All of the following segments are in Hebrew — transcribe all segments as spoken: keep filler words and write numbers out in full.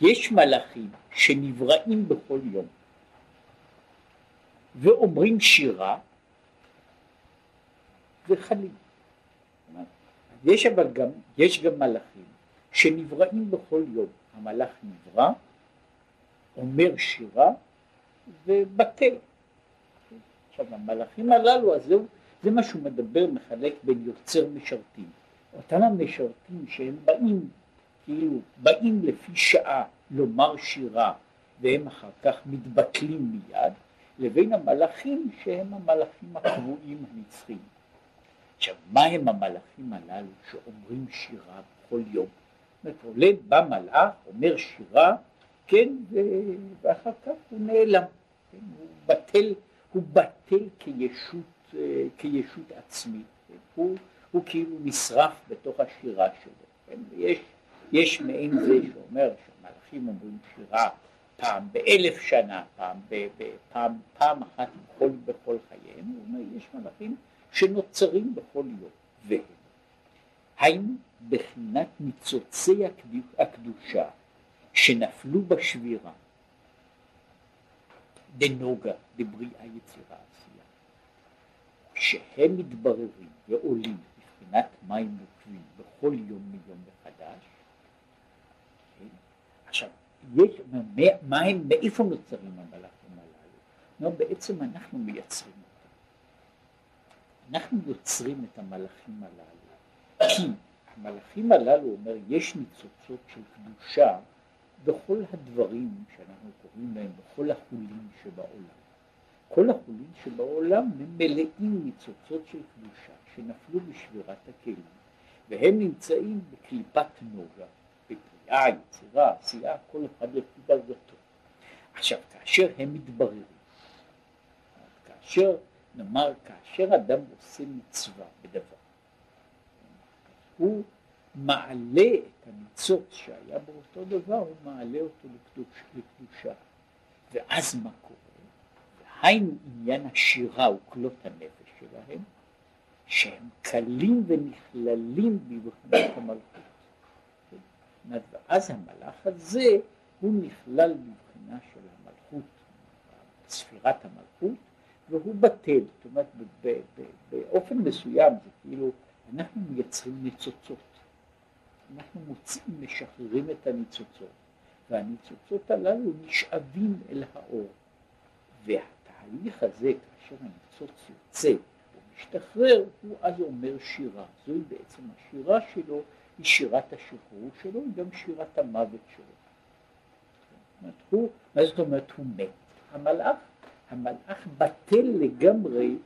יש מלאכים שנבראים בכל יום ואומרים שירה וחלים. יש אבל גם, יש גם מלאכים שנבראים בכל יום. המלאך נברא, אומר שירה ובטל. עכשיו המלאכים הללו, אז זהו, זה מה שהוא מדבר, מחלק בין יוצר משרתים. אותם המשרתים שהם באים, כאילו, באים לפי שעה לומר שירה, והם אחר כך מתבטלים מיד, לבין המלאכים שהם המלאכים הקבועים הנצחיים. עכשיו, מה הם המלאכים הללו שאומרים שירה כל יום? עולה, בא מלאך, אומר שירה, כן, ואחר כך הוא נעלם, כן, הוא בטל, הוא בטל כישות, כישות עצמית, כן, הוא, הוא כאילו נשרף בתוך השירה שלו, כן, יש, יש מעין זה שאומר שהמלאכים אומרים שירה פעם באלף שנה, פעם, ב, ב, פעם, פעם אחת בכל, בכל חייהם, הוא אומר, יש מלאכים שנוצרים בכל יום, והם, היינו בחינת ניצוצי הקדושה שנפלו בשבירה, דנוגה, דבריאה, יצירה, עשייה, שהם מתבררים ועולים בבחינת מים נוקבים בכל יום מיום מחדש. עכשיו, יש, מה הם, מאיפה נוצרים המלאכים הללו? לא, בעצם אנחנו מייצרים אותם. אנחנו יוצרים את המלאכים הללו, כי המלאכים הללו, אומר, יש ניצוצות של קדושה בכל הדברים שאנחנו קוראים להם, בכל החולים שבעולם. כל החולים שבעולם מלאים ניצוצות של קדושה שנפלו בשבירת הכלים, והם נמצאים בקליפת נוגה, בפריאה, יצירה, עשייה, כל אחד לפי דרגתו. עכשיו, כאשר הם מתבררים, כאשר, נאמר, כאשר אדם עושה מצווה בדבר, הוא מעלה את הניצוץ שהיה באותו דבר, הוא מעלה אותו לקדוש, לקדושה. ואז מה קורה? והיינו עניין השירה וקלות הנפש שלהם, שהם קלים ונכללים בבחינת המלכות. ואז המלאך הזה הוא נכלל בבחינה של המלכות, ספירת המלכות, והוא בטל. זאת אומרת, באופן מסוים זה כאילו, אנחנו מייצרים ניצוצות, אנחנו מוצאים, משחררים את הניצוצות, והניצוצות הללו נשאבים אל האור, והתהליך הזה, כאשר הניצוץ יוצא ומשתחרר, הוא אז אומר שירה. זוהי בעצם השירה שלו, היא שירת השחרור שלו, היא גם שירת המוות שלו. הוא, מה זאת אומרת, הוא מת. המלאך, המלאך בטל לגמרי,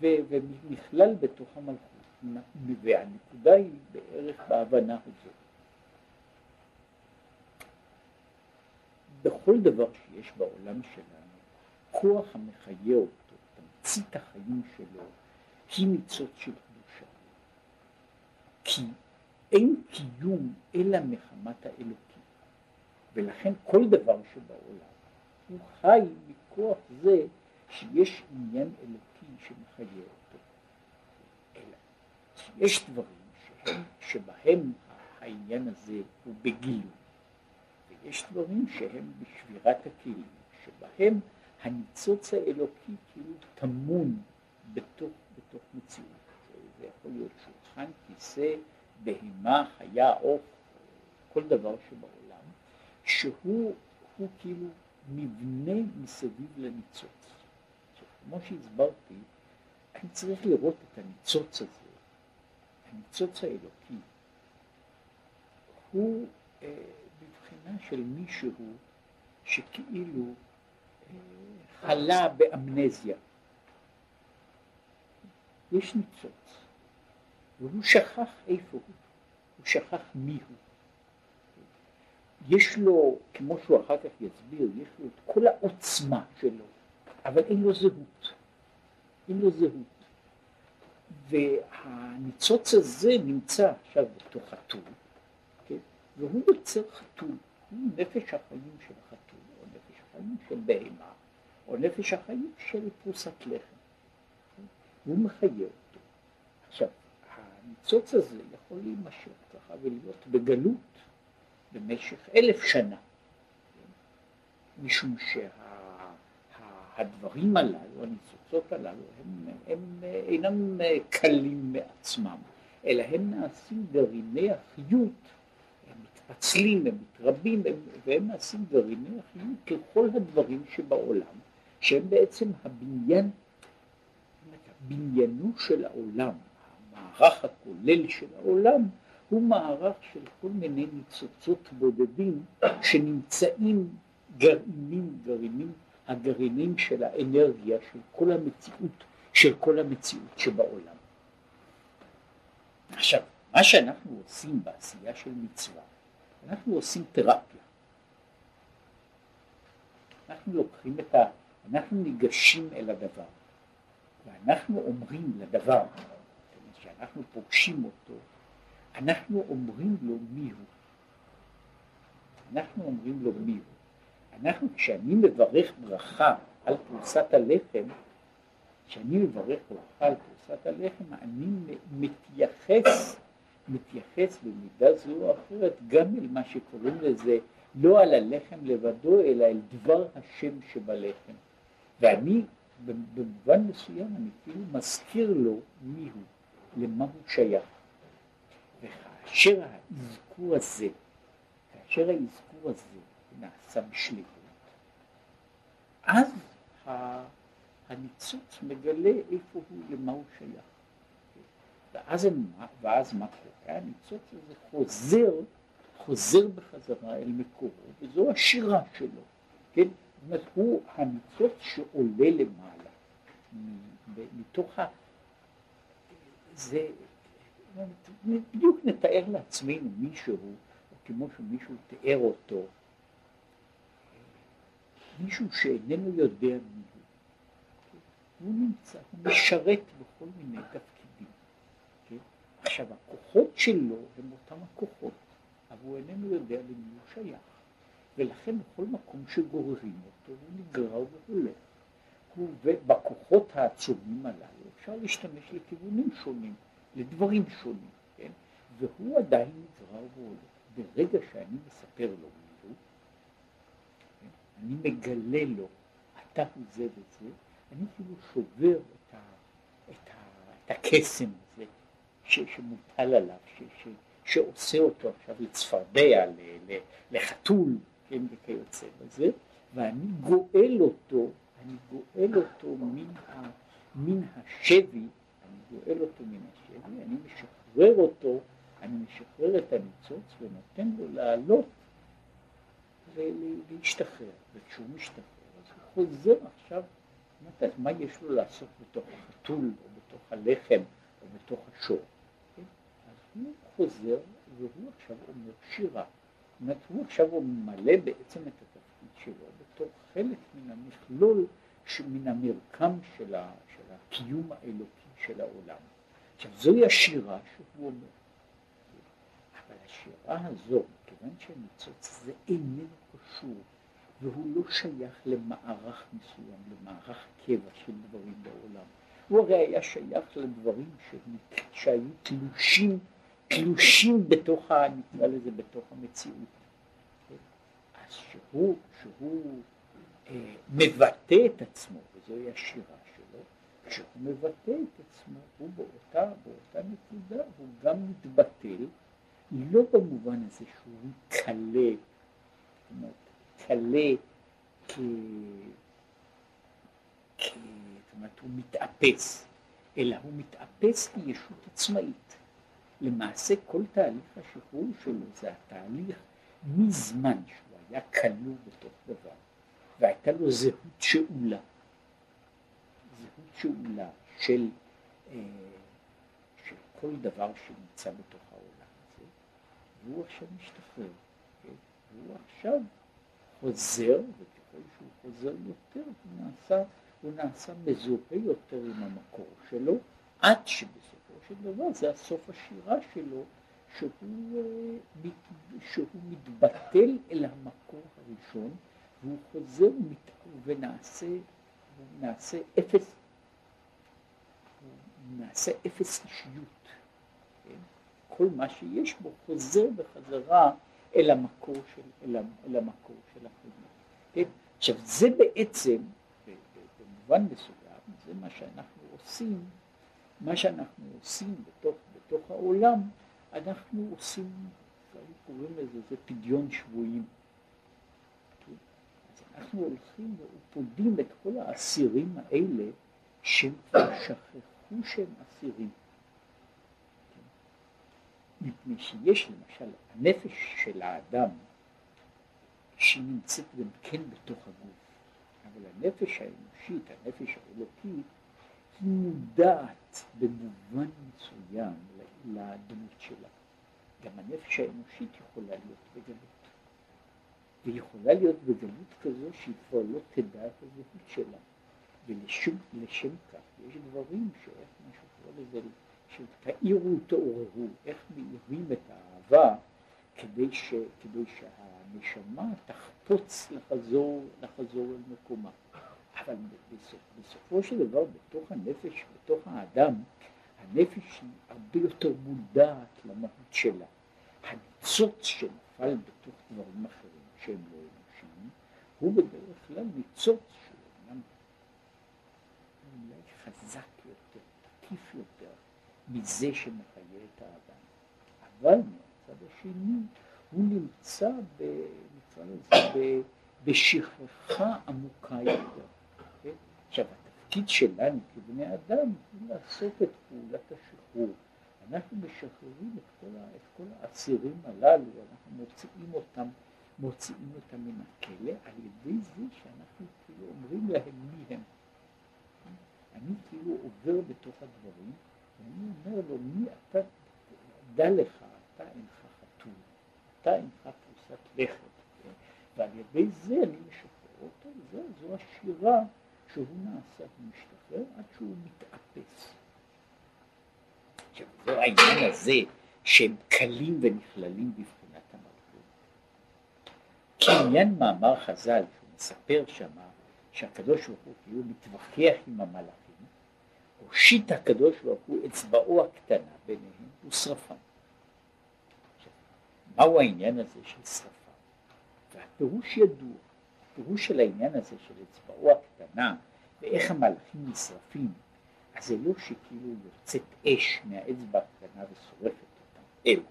ומכלל בתוך המלכות, והנקודה היא בערך בהבנה הזאת. בכל דבר שיש בעולם שלנו, כוח המחיה אותו, תמצית החיים שלו, היא ניצוץ של קדושה. כי אין קיום אלא מחמת האלוקים, ולכן כל דבר שבעולם הוא חי מכוח זה שיש עניין אלוקי שמחיה אותו. אלא יש דברים שהם, שבהם העניין הזה הוא בגילוי, ויש דברים שהם בשבירת הכלים, שבהם הניצוץ האלוקי כאילו תמון בתוך, בתוך מציאות. זה יכול להיות שולחן, כיסא, בהימה, חיה, עוף, כל דבר שבעולם, שהוא הוא כאילו מבנה מסביב לניצוץ. כמו שהסברתי, אני צריך לראות את הניצוץ הזה, הניצוץ האלוקי, הוא אה, בבחינה של מישהו שכאילו אה, חלה באמנזיה. יש ניצוץ, והוא שכח איפה הוא, הוא שכח מי הוא. יש לו, כמו שהוא אחר כך יסביר, יש לו את כל העוצמה שלו, אבל אין לו זהות, אין לו זהות. והניצוץ הזה נמצא עכשיו בתוך חתול, כן? והוא יוצר חתול, הוא נפש החיים של החתול, או נפש החיים של בהמה, או נפש החיים של פרוסת לחם. כן? הוא מחיה אותו. עכשיו, הניצוץ הזה יכול להימשך ככה ולהיות בגלות, במשך אלף שנה, משום שהדברים הללו, הניצוצות הללו, הם אינם קלים מעצמם, אלא הם נעשים גרעיני החיות, הם מתפצלים, הם מתרבים, והם נעשים גרעיני החיות ככל הדברים שבעולם, שהם בעצם הבניין, בניינו של העולם, המערך הכולל של העולם, הוא מערך של כל מיני ניצוצות בודדים שנמצאים גרעינים, גרעינים, הגרעינים של האנרגיה, של כל המציאות, של כל המציאות שבעולם. עכשיו, מה שאנחנו עושים בעשייה של מצווה, אנחנו עושים תרפיה. אנחנו לוקחים את ה... אנחנו ניגשים אל הדבר, ואנחנו אומרים לדבר, שאנחנו פוגשים אותו, אנחנו אומרים לו מי הוא. אנחנו אומרים לו מי הוא. אנחנו, כשאני מברך ברכה על פרוסת הלחם, כשאני מברך ברכה על פרוסת הלחם, אני מתייחס, מתייחס במידה זו או אחרת, גם אל מה שקוראים לזה, לא על הלחם לבדו, אלא אל דבר השם שבלחם. ואני, במובן מסוים, אני כאילו מזכיר לו מי הוא, למה הוא שייך. וכאשר האזכור הזה, כאשר האזכור הזה נעשה בשליחות, אז הניצוץ מגלה איפה הוא, למה הוא שייך. ואז, ואז מה קורה? הניצוץ הזה חוזר, חוזר בחזרה אל מקורו, וזו השירה שלו, כן? הוא הניצוץ שעולה למעלה, מתוך ה... זה... בדיוק נתאר לעצמנו מישהו, או כמו שמישהו תיאר אותו, מישהו שאיננו יודע מי הוא. הוא נמצא, הוא משרת בכל מיני תפקידים. כן? עכשיו, הכוחות שלו הם אותם הכוחות, אבל הוא איננו יודע למי הוא שייך. ולכן בכל מקום שגוררים אותו, הוא נגרע והולך. ובכוחות העצומים הללו אפשר להשתמש לכיוונים שונים, לדברים שונים, כן? והוא עדיין נגרע והולך. ברגע שאני מספר לו מיהו, כן? אני מגלה לו, אתה הוא זה וזה, אני כאילו שובר את, ה, את, ה, את הקסם הזה ש, שמוטל עליו, ש, ש, שעושה אותו עכשיו לצפרדע, ל, ל, לחתול, כן? וכיוצא בזה, ואני גואל אותו, אני גואל אותו מן, ה, מן השבי, אני גואל אותו מן השבי, אני משחרר אותו, אני משחרר את הניצוץ ונותן לו לעלות ולהשתחרר. וכשהוא משתחרר, אז הוא חוזר עכשיו, מה יש לו לעשות בתוך החתול, או בתוך הלחם, או בתוך השור. כן? אז הוא חוזר, והוא עכשיו אומר שירה. זאת אומרת, הוא עכשיו הוא ממלא בעצם את התפקיד שלו, בתור חלק מן המכלול, מן המרקם של, ה, של הקיום האלוקי של העולם. עכשיו, זוהי השירה שהוא אומר. אבל השירה הזו, מכיוון שהניצוץ זה איננו קשור, והוא לא שייך למערך מסוים, למערך קבע של דברים בעולם. הוא הרי היה שייך לדברים שהיו תלושים, תלושים בתוך, נקרא לזה, בתוך המציאות. אז שהוא, שהוא אה, מבטא את עצמו, וזוהי השירה שלו, כשהוא מבטא את עצמו, הוא באותה, באותה נקודה, הוא גם מתבטל, לא במובן הזה שהוא קלה, זאת אומרת, קלה כ... כ... זאת אומרת, הוא מתאפס, אלא הוא מתאפס כישות עצמאית. למעשה כל תהליך השחרור שלו זה התהליך מזמן שהוא היה כלוא בתוך דבר, והייתה לו זהות שאולה, זהות שאולה של, של כל דבר שנמצא בתוך העולם הזה, והוא עכשיו משתחרר, כן? והוא עכשיו חוזר, וככל שהוא חוזר יותר, הוא נעשה, הוא נעשה מזוהה יותר עם המקור שלו, עד שבסופו של דבר זה הסוף השירה שלו, שהוא, שהוא מתבטל אל המקור הראשון, והוא חוזר ונעשה, ונעשה אפס, נעשה אפס אישיות. כן? כל מה שיש בו חוזר בחזרה אל המקור של, אל, אל המקור של החומר. כן? עכשיו זה בעצם, במובן מסוים, זה מה שאנחנו עושים, מה שאנחנו עושים בתוך, בתוך העולם, אנחנו עושים, קוראים לזה, זה פדיון שבויים. אז אנחנו הולכים ופודים את כל האסירים האלה ששכחו שהם אסירים. מפני שיש למשל הנפש של האדם שהיא נמצאת גם כן בתוך הגוף, אבל הנפש האנושית, הנפש האלוקית, היא מודעת במובן מסוים לדמות שלה. גם הנפש האנושית יכולה להיות בגלות, והיא יכולה להיות בגלות כזו שהיא כבר לא תדע את הזהות שלה, ולשם כך יש דברים שאיך משהו כבר לזה, שתאירו תעוררו, איך מאירים את האהבה כדי, ש, כדי שהנשמה תחפוץ לחזור, לחזור אל מקומה. אבל בסופ, בסופו של דבר בתוך הנפש, בתוך האדם, הנפש היא הרבה יותר מודעת למהות שלה. הניצוץ שנפל בתוך דברים אחרים שהם לא אנושיים, הוא בדרך כלל ניצוץ שהוא אינם אולי חזק יותר, תקיף יותר, מזה שמחיה את האדם. אבל מהצד השני, הוא נמצא ב, נמצא לזה, ב, בשכחה עמוקה יותר. כן? עכשיו, התפקיד שלנו כבני אדם הוא לעשות את פעולת השחרור. אנחנו משחררים את כל, את כל האסירים הללו, אנחנו מוציאים אותם, מוציאים אותם מן הכלא, על ידי זה שאנחנו כאילו אומרים להם מי הם. אני כאילו עובר בתוך הדברים, ואני אומר לו, מי אתה, דע לך, אתה אינך חתול, אתה אינך פרוסת לכת, כן? ועל ידי זה אני משחרר אותו, זו, זו השירה שהוא נעשה ומשתחרר עד שהוא מתאפס. עכשיו, זו העניין הזה שהם קלים ונכללים בבחינת המלכות. כעניין מאמר חז"ל, שהוא מספר שמה, שהקדוש ברוך הוא כאילו מתווכח עם המלאכים, הושיט הקדוש ברוך הוא אצבעו הקטנה ביניהם ושרפם. מהו העניין הזה של שרפם? והפירוש ידוע, הפירוש של העניין הזה של אצבעו הקטנה ואיך המלאכים נשרפים, אז זה לא שכאילו יוצאת אש מהאצבע הקטנה ושורפת אותם, אלא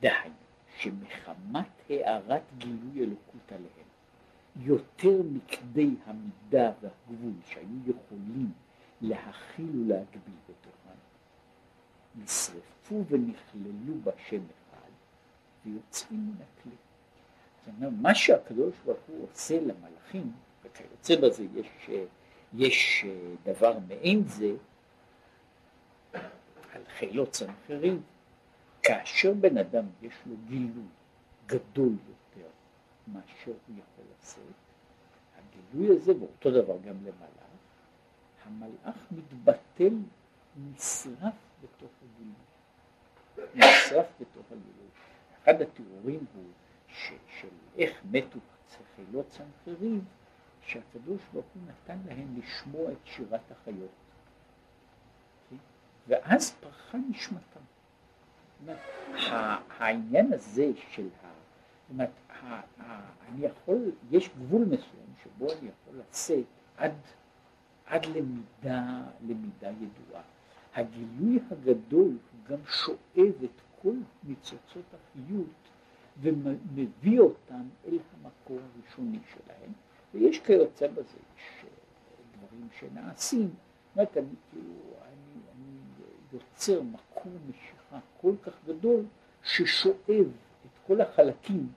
דהיינו שמחמת הארת גילוי אלוקות עליהם, יותר מכדי המידה והגבול שהיו יכולים להכיל ולהגביל בתוכן, נשרפו ונכללו בשם אחד ויוצאים מן הכלי. זאת אומרת, מה שהקדוש ברוך הוא עושה למלאכים, וכיוצא בזה יש, יש דבר מעין זה על חילות סנחריב, כאשר בן אדם יש לו גילוי גדול יותר מאשר הוא יכול לעשות, הגילוי הזה, ואותו דבר גם למלאך, המלאך מתבטל, נשרף בתוך הגילוי. נשרף בתוך הגילוי. אחד התיאורים הוא ש, של איך מתו חילות סנחריב, שהקדוש ברוך הוא נתן להם לשמוע את שירת החיות. ואז פרחה נשמתם. העניין הזה של ה... זאת אומרת, אני יכול, יש גבול מסוים שבו אני יכול לשאת עד, עד למידה, למידה ידועה. הגילוי הגדול הוא גם שואב את כל ניצוצות החיות ומביא אותם אל המקור הראשוני שלהם, ויש כיוצא בזה דברים שנעשים. זאת אומרת, אני, אני, אני יוצר מקור משיכה כל כך גדול ששואב את כל החלקים,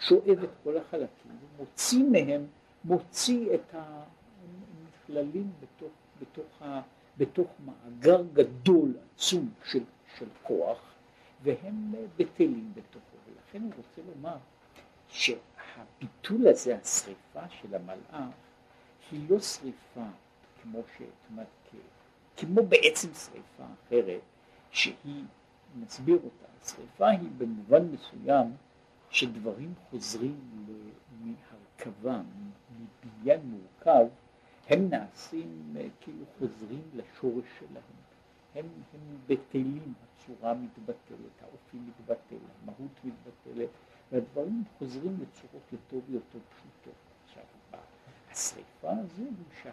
שואב את כל החלקים, ומוציא מהם, מוציא את המכללים בתוך, בתוך, ה, בתוך מאגר גדול, עצום של, של כוח, והם בטלים בתוכו. ולכן אני רוצה לומר שהביטול הזה, השריפה של המלאך, היא לא שריפה כמו שתמת, כמו בעצם שריפה אחרת, שהיא, נסביר אותה, השריפה היא במובן מסוים שדברים חוזרים מהרכבה, מבניין מורכב, הם נעשים כאילו חוזרים לשורש שלהם. הם, הם בטלים, הצורה מתבטלת, האופי מתבטל, המהות מתבטלת, והדברים חוזרים לצורות יותר ויותר פשוטות. עכשיו, השריפה הזו הוא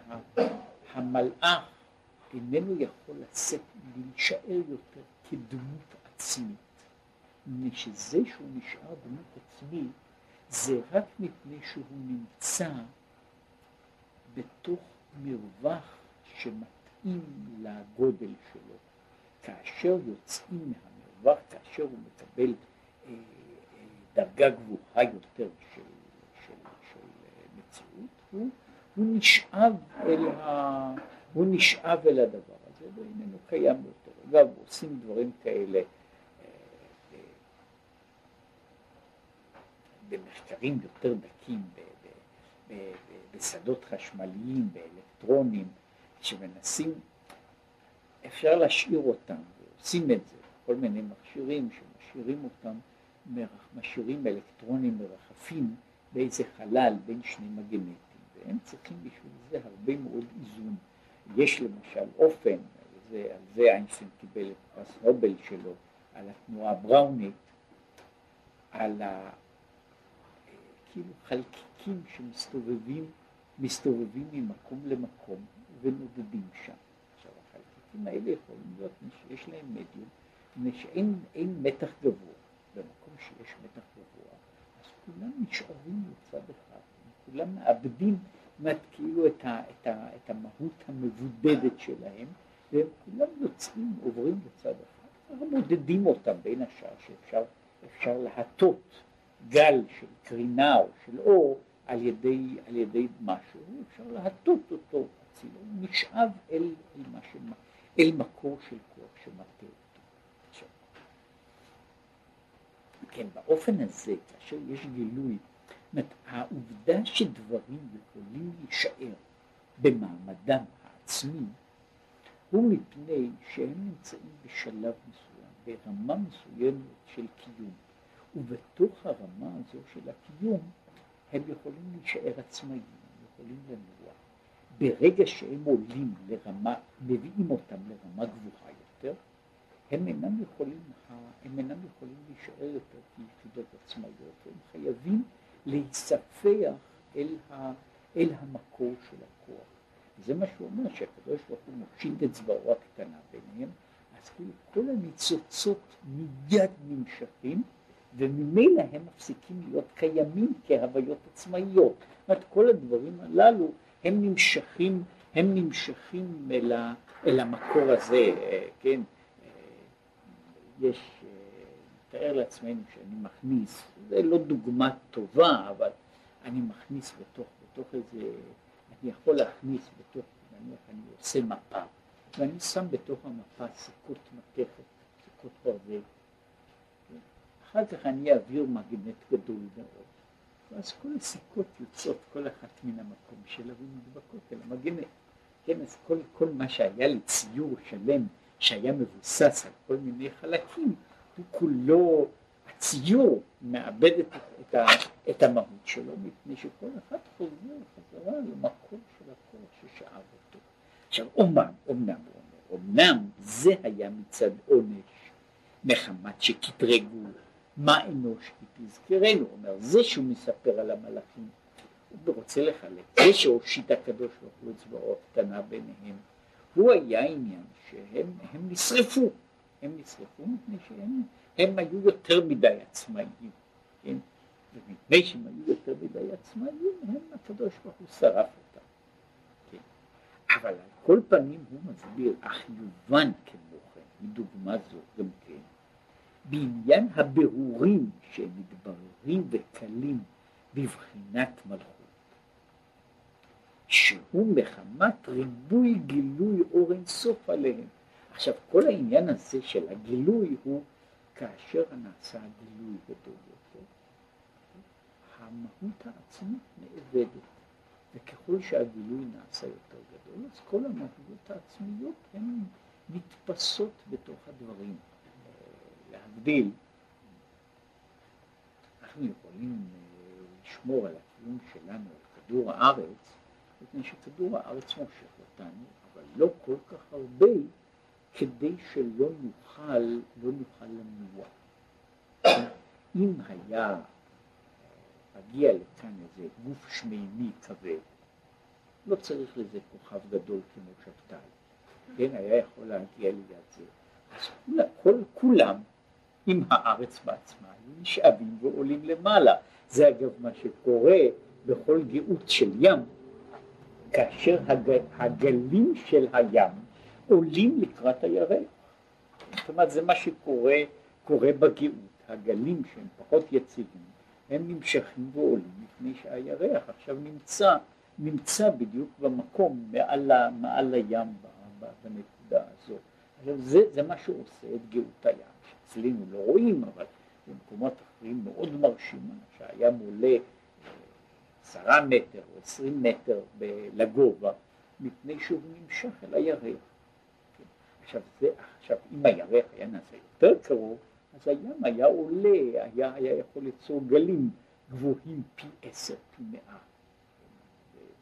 שהמלאך איננו יכול לצאת, להישאר יותר כדמות עצמית. מפני שזה שהוא נשאר דמות עצמית, זה רק מפני שהוא נמצא בתוך מרווח שמתאים לגודל שלו. כאשר יוצאים מהמרווח, כאשר הוא מקבל אה, דרגה גבוהה יותר של, של, של מציאות, הוא, הוא, נשאב אל ה, הוא נשאב אל הדבר הזה, ואיננו קיים יותר. אגב, עושים דברים כאלה במחקרים יותר דקים, בשדות חשמליים, באלקטרונים, שמנסים, אפשר להשאיר אותם, ועושים את זה, כל מיני מכשירים שמשאירים אותם, משאירים אלקטרונים מרחפים באיזה חלל בין שני מגנטים, והם צריכים בשביל זה הרבה מאוד איזון. יש למשל אופן, זה, על זה איינשטיין קיבל את פרס נובל שלו, על התנועה הבראונית, על ה... כאילו חלקיקים שמסתובבים, מסתובבים ממקום למקום ונודדים שם. עכשיו, החלקיקים האלה יכולים להיות, יש להם מדיום, שאין, אין מתח גבוה. במקום שיש מתח גבוה, אז כולם נשארים לצד אחד, כולם מאבדים כאילו את, ה, את, ה, את המהות המבודדת שלהם, והם כולם יוצאים, עוברים לצד אחד, ומודדים אותם בין השאר שאפשר אפשר להטות. גל של קרינה או של אור על ידי, על ידי משהו, אפשר להטות אותו הצילום, נשאב אל, אל, משהו, אל מקור של כוח שמטה אותו. עכשיו, כן, באופן הזה, כאשר יש גילוי, זאת העובדה שדברים יכולים להישאר במעמדם העצמי, הוא מפני שהם נמצאים בשלב מסוים, ברמה מסוימת של קיום. ובתוך הרמה הזו של הקיום, הם יכולים להישאר עצמאים, הם יכולים לנוע. ברגע שהם עולים לרמה, מביאים אותם לרמה גבוהה יותר, הם אינם יכולים, הם אינם יכולים להישאר יותר כיחידות עצמאיות, הם חייבים להיספח אל, ה, אל המקור של הכוח. זה מה שהוא אומר, שהקדוש ברוך הוא מושיט את זרועו הקטנה ביניהם, אז כל הניצוצות מיד נמשכים, וממילא הם מפסיקים להיות קיימים כהוויות עצמאיות. זאת אומרת, כל הדברים הללו, הם נמשכים, הם נמשכים אל, ה, אל המקור הזה, כן? יש, תאר לעצמנו שאני מכניס, זה לא דוגמה טובה, אבל אני מכניס בתוך, בתוך איזה, אני יכול להכניס בתוך, נניח, אני עושה מפה, ואני שם בתוך המפה סיכות מתכת, סיכות ברזל, אחר כך אני אעביר מגנט גדול מאוד, ואז כל הסיכות יוצאות, כל אחת מן המקום שלה ומדבקות אל המגנט. כן, אז כל, כל מה שהיה לציור שלם, שהיה מבוסס על כל מיני חלקים, הוא כולו, הציור מאבד את, את, את המהות שלו, מפני שכל אחת חוזר חזרה למקום של הכוח ששאב אותו. עכשיו, אומנם, אומנם, אומנם, זה היה מצד עונש, מחמת שכתרגו, מה אנוש כי תזכרנו, אומר, זה שהוא מספר על המלאכים, הוא רוצה לחלק, זה שהושיט הקדוש ברוך הוא אצבעו הקטנה ביניהם, הוא היה עניין שהם הם נשרפו, הם נשרפו מפני שהם הם היו יותר מדי עצמאיים, כן? ומפני שהם היו יותר מדי עצמאיים, הם הקדוש ברוך הוא שרף אותם, כן? אבל על כל פנים הוא מסביר, אך יובן כמו כן, מדוגמה זו גם כן, בעניין הבירורים שמתבררים וקלים בבחינת מלכות, שהוא מחמת ריבוי גילוי אור אינסוף עליהם. עכשיו, כל העניין הזה של הגילוי הוא כאשר נעשה הגילוי גדול יותר, המהות העצמית נאבדת, וככל שהגילוי נעשה יותר גדול, אז כל המהות העצמיות הן מתפסות בתוך הדברים. להבדיל, אנחנו יכולים לשמור על הקיום שלנו, על כדור הארץ, מפני שכדור הארץ מושך אותנו, אבל לא כל כך הרבה כדי שלא נוכל, לא נוכל למנוע. אם היה, הגיע לכאן איזה גוף שמימי כבד, לא צריך לזה כוכב גדול כמו שבתאי. כן, היה יכול להגיע ליד זה. אז כל, כל, כולם עם הארץ בעצמה, נשאבים ועולים למעלה. זה אגב מה שקורה בכל גאות של ים, כאשר הג... הגלים של הים עולים לקראת הירח. זאת אומרת, זה מה שקורה קורה בגאות. הגלים שהם פחות יציבים, הם נמשכים ועולים לפני שהירח עכשיו נמצא, נמצא בדיוק במקום מעל, מעל הים בנקודה הזו. עכשיו זה, זה מה שעושה את גאות הים, שאצלנו לא רואים, אבל במקומות אחרים מאוד מרשימה, שהים עולה עשרה מטר או עשרים מטר לגובה, מפני שהוא נמשך אל הירח. עכשיו, זה, עכשיו אם הירח היה נעשה יותר קרוב, אז הים היה עולה, היה, היה יכול ליצור גלים גבוהים פי עשר, פי מאה.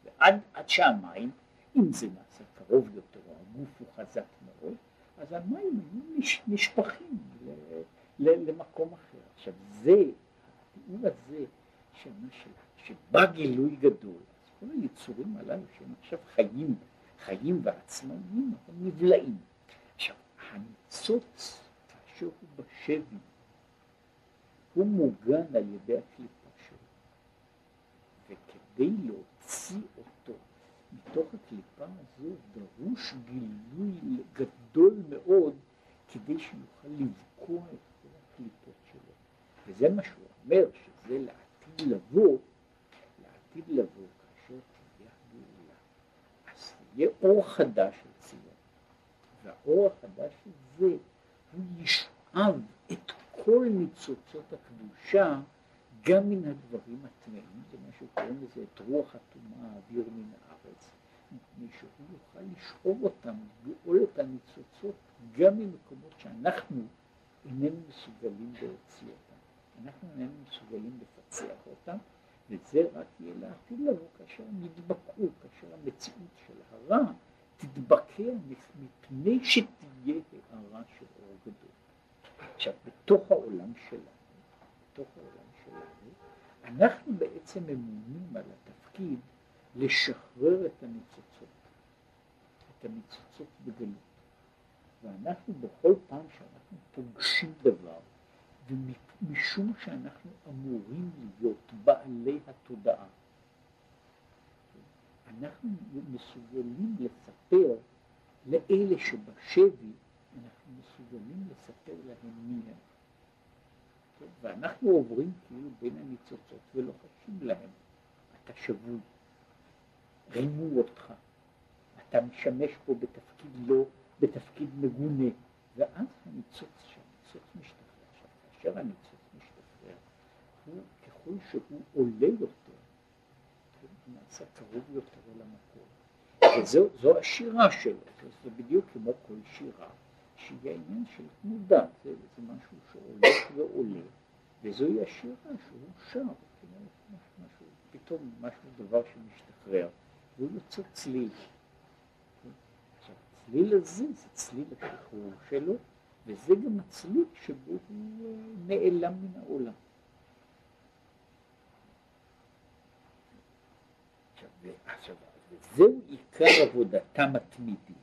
ועד עד שהמים, אם זה נעשה קרוב יותר, הגוף הוא חזק מאוד, אז המים היו נשפכים למקום אחר. עכשיו זה, התיאור הזה, שבא גילוי גדול, אז כל היצורים הללו שהם עכשיו חיים, חיים ועצמאיים, אבל נבלעים. עכשיו, הניצוץ, כאשר הוא בשבי, הוא מוגן על ידי הקליפה שלו. וכדי להוציא אותו מתוך הקליפה הזו, דרוש גילוי גדול מאוד, כדי שיוכל לבקוע את כל הקליפות שלו. וזה מה שהוא אומר, שזה לעתיד לבוא, לעתיד לבוא, כאשר תהיה הגאולה, אז יהיה אור חדש של ציון. והאור החדש הזה, הוא ישאב את כל ניצוצות הקדושה, גם מן הדברים הטמאים, זה מה שקוראים לזה, את רוח הטומאה, האוויר מן הארץ, שהוא יוכל לשאוב אותם, לגאול את הניצוצות, גם ממקומות שאנחנו איננו מסוגלים להוציא אותם. אנחנו איננו מסוגלים לפצח אותם, וזה רק יהיה לעתיד לבוא כאשר הם יתבקעו, כאשר המציאות של הרע תתבקע מפני שתהיה הערה של אור גדול. עכשיו, בתוך העולם שלנו, בתוך העולם שלנו, אנחנו בעצם אמונים על התפקיד לשחרר את הניצוצות, את הניצוצות בגלות. ואנחנו בכל פעם שאנחנו פוגשים דבר, ומשום שאנחנו אמורים להיות בעלי התודעה, אנחנו מסוגלים לספר לאלה שבשבי, אנחנו מסוגלים לספר להם מי הם. ואנחנו עוברים כאילו בין הניצוצות ולוחשים להם, אתה שבוי, רימו אותך, אתה משמש פה בתפקיד לא, בתפקיד מגונה, ואז הניצוץ שם, הניצוץ משתחרר. כאשר הניצוץ משתחרר, הוא ככל שהוא עולה יותר, הוא נעשה קרוב יותר למקום. וזו השירה שלו, זה בדיוק כמו כל שירה, שהיא העניין של תנודה, זה משהו שהולך ועולה, וזוהי השירה שהוא שר, פתאום משהו דבר שמשתחרר, והוא יוצא צליל. הצליל הזה זה צליל השחרור שלו, וזה גם הצליל שבו הוא נעלם מן העולם. עכשיו, וזהו עיקר עבודתם התמידית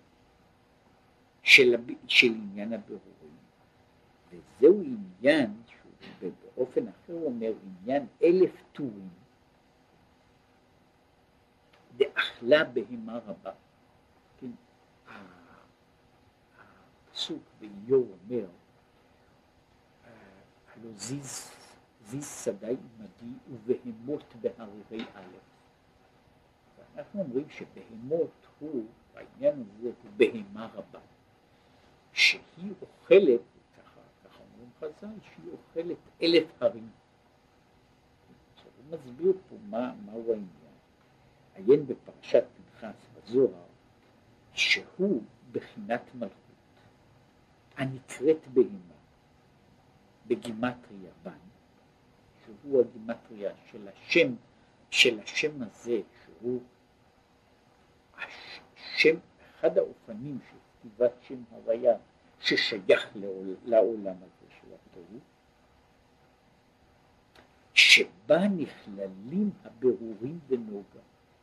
של, של עניין הבירורים, וזהו עניין, שבאופן אחר אומר, עניין אלף טורים, דאכלה בהמה רבה. כן, הפסוק באיוב אומר, הלא זיז, זיז שדי עמדי ובהמות בהררי א'. ואנחנו אומרים שבהמות הוא, העניין הזה הוא בהמה רבה, שהיא אוכלת, ככה, ככה אומרים חז"ל, שהיא אוכלת אלף הרים. עכשיו הוא מסביר פה מה, מהו העניין. עיין בפרשת פנחס בזוהר, שהוא בחינת מלכות, הנקראת בהמה, בגימטריה בן, שהוא הגימטריה של השם, של השם הזה, שהוא השם, אחד האופנים כתיבת שם הוויה ששייך לעול, לעולם הזה של התורה, שבה נכללים הבירורים ונוגה,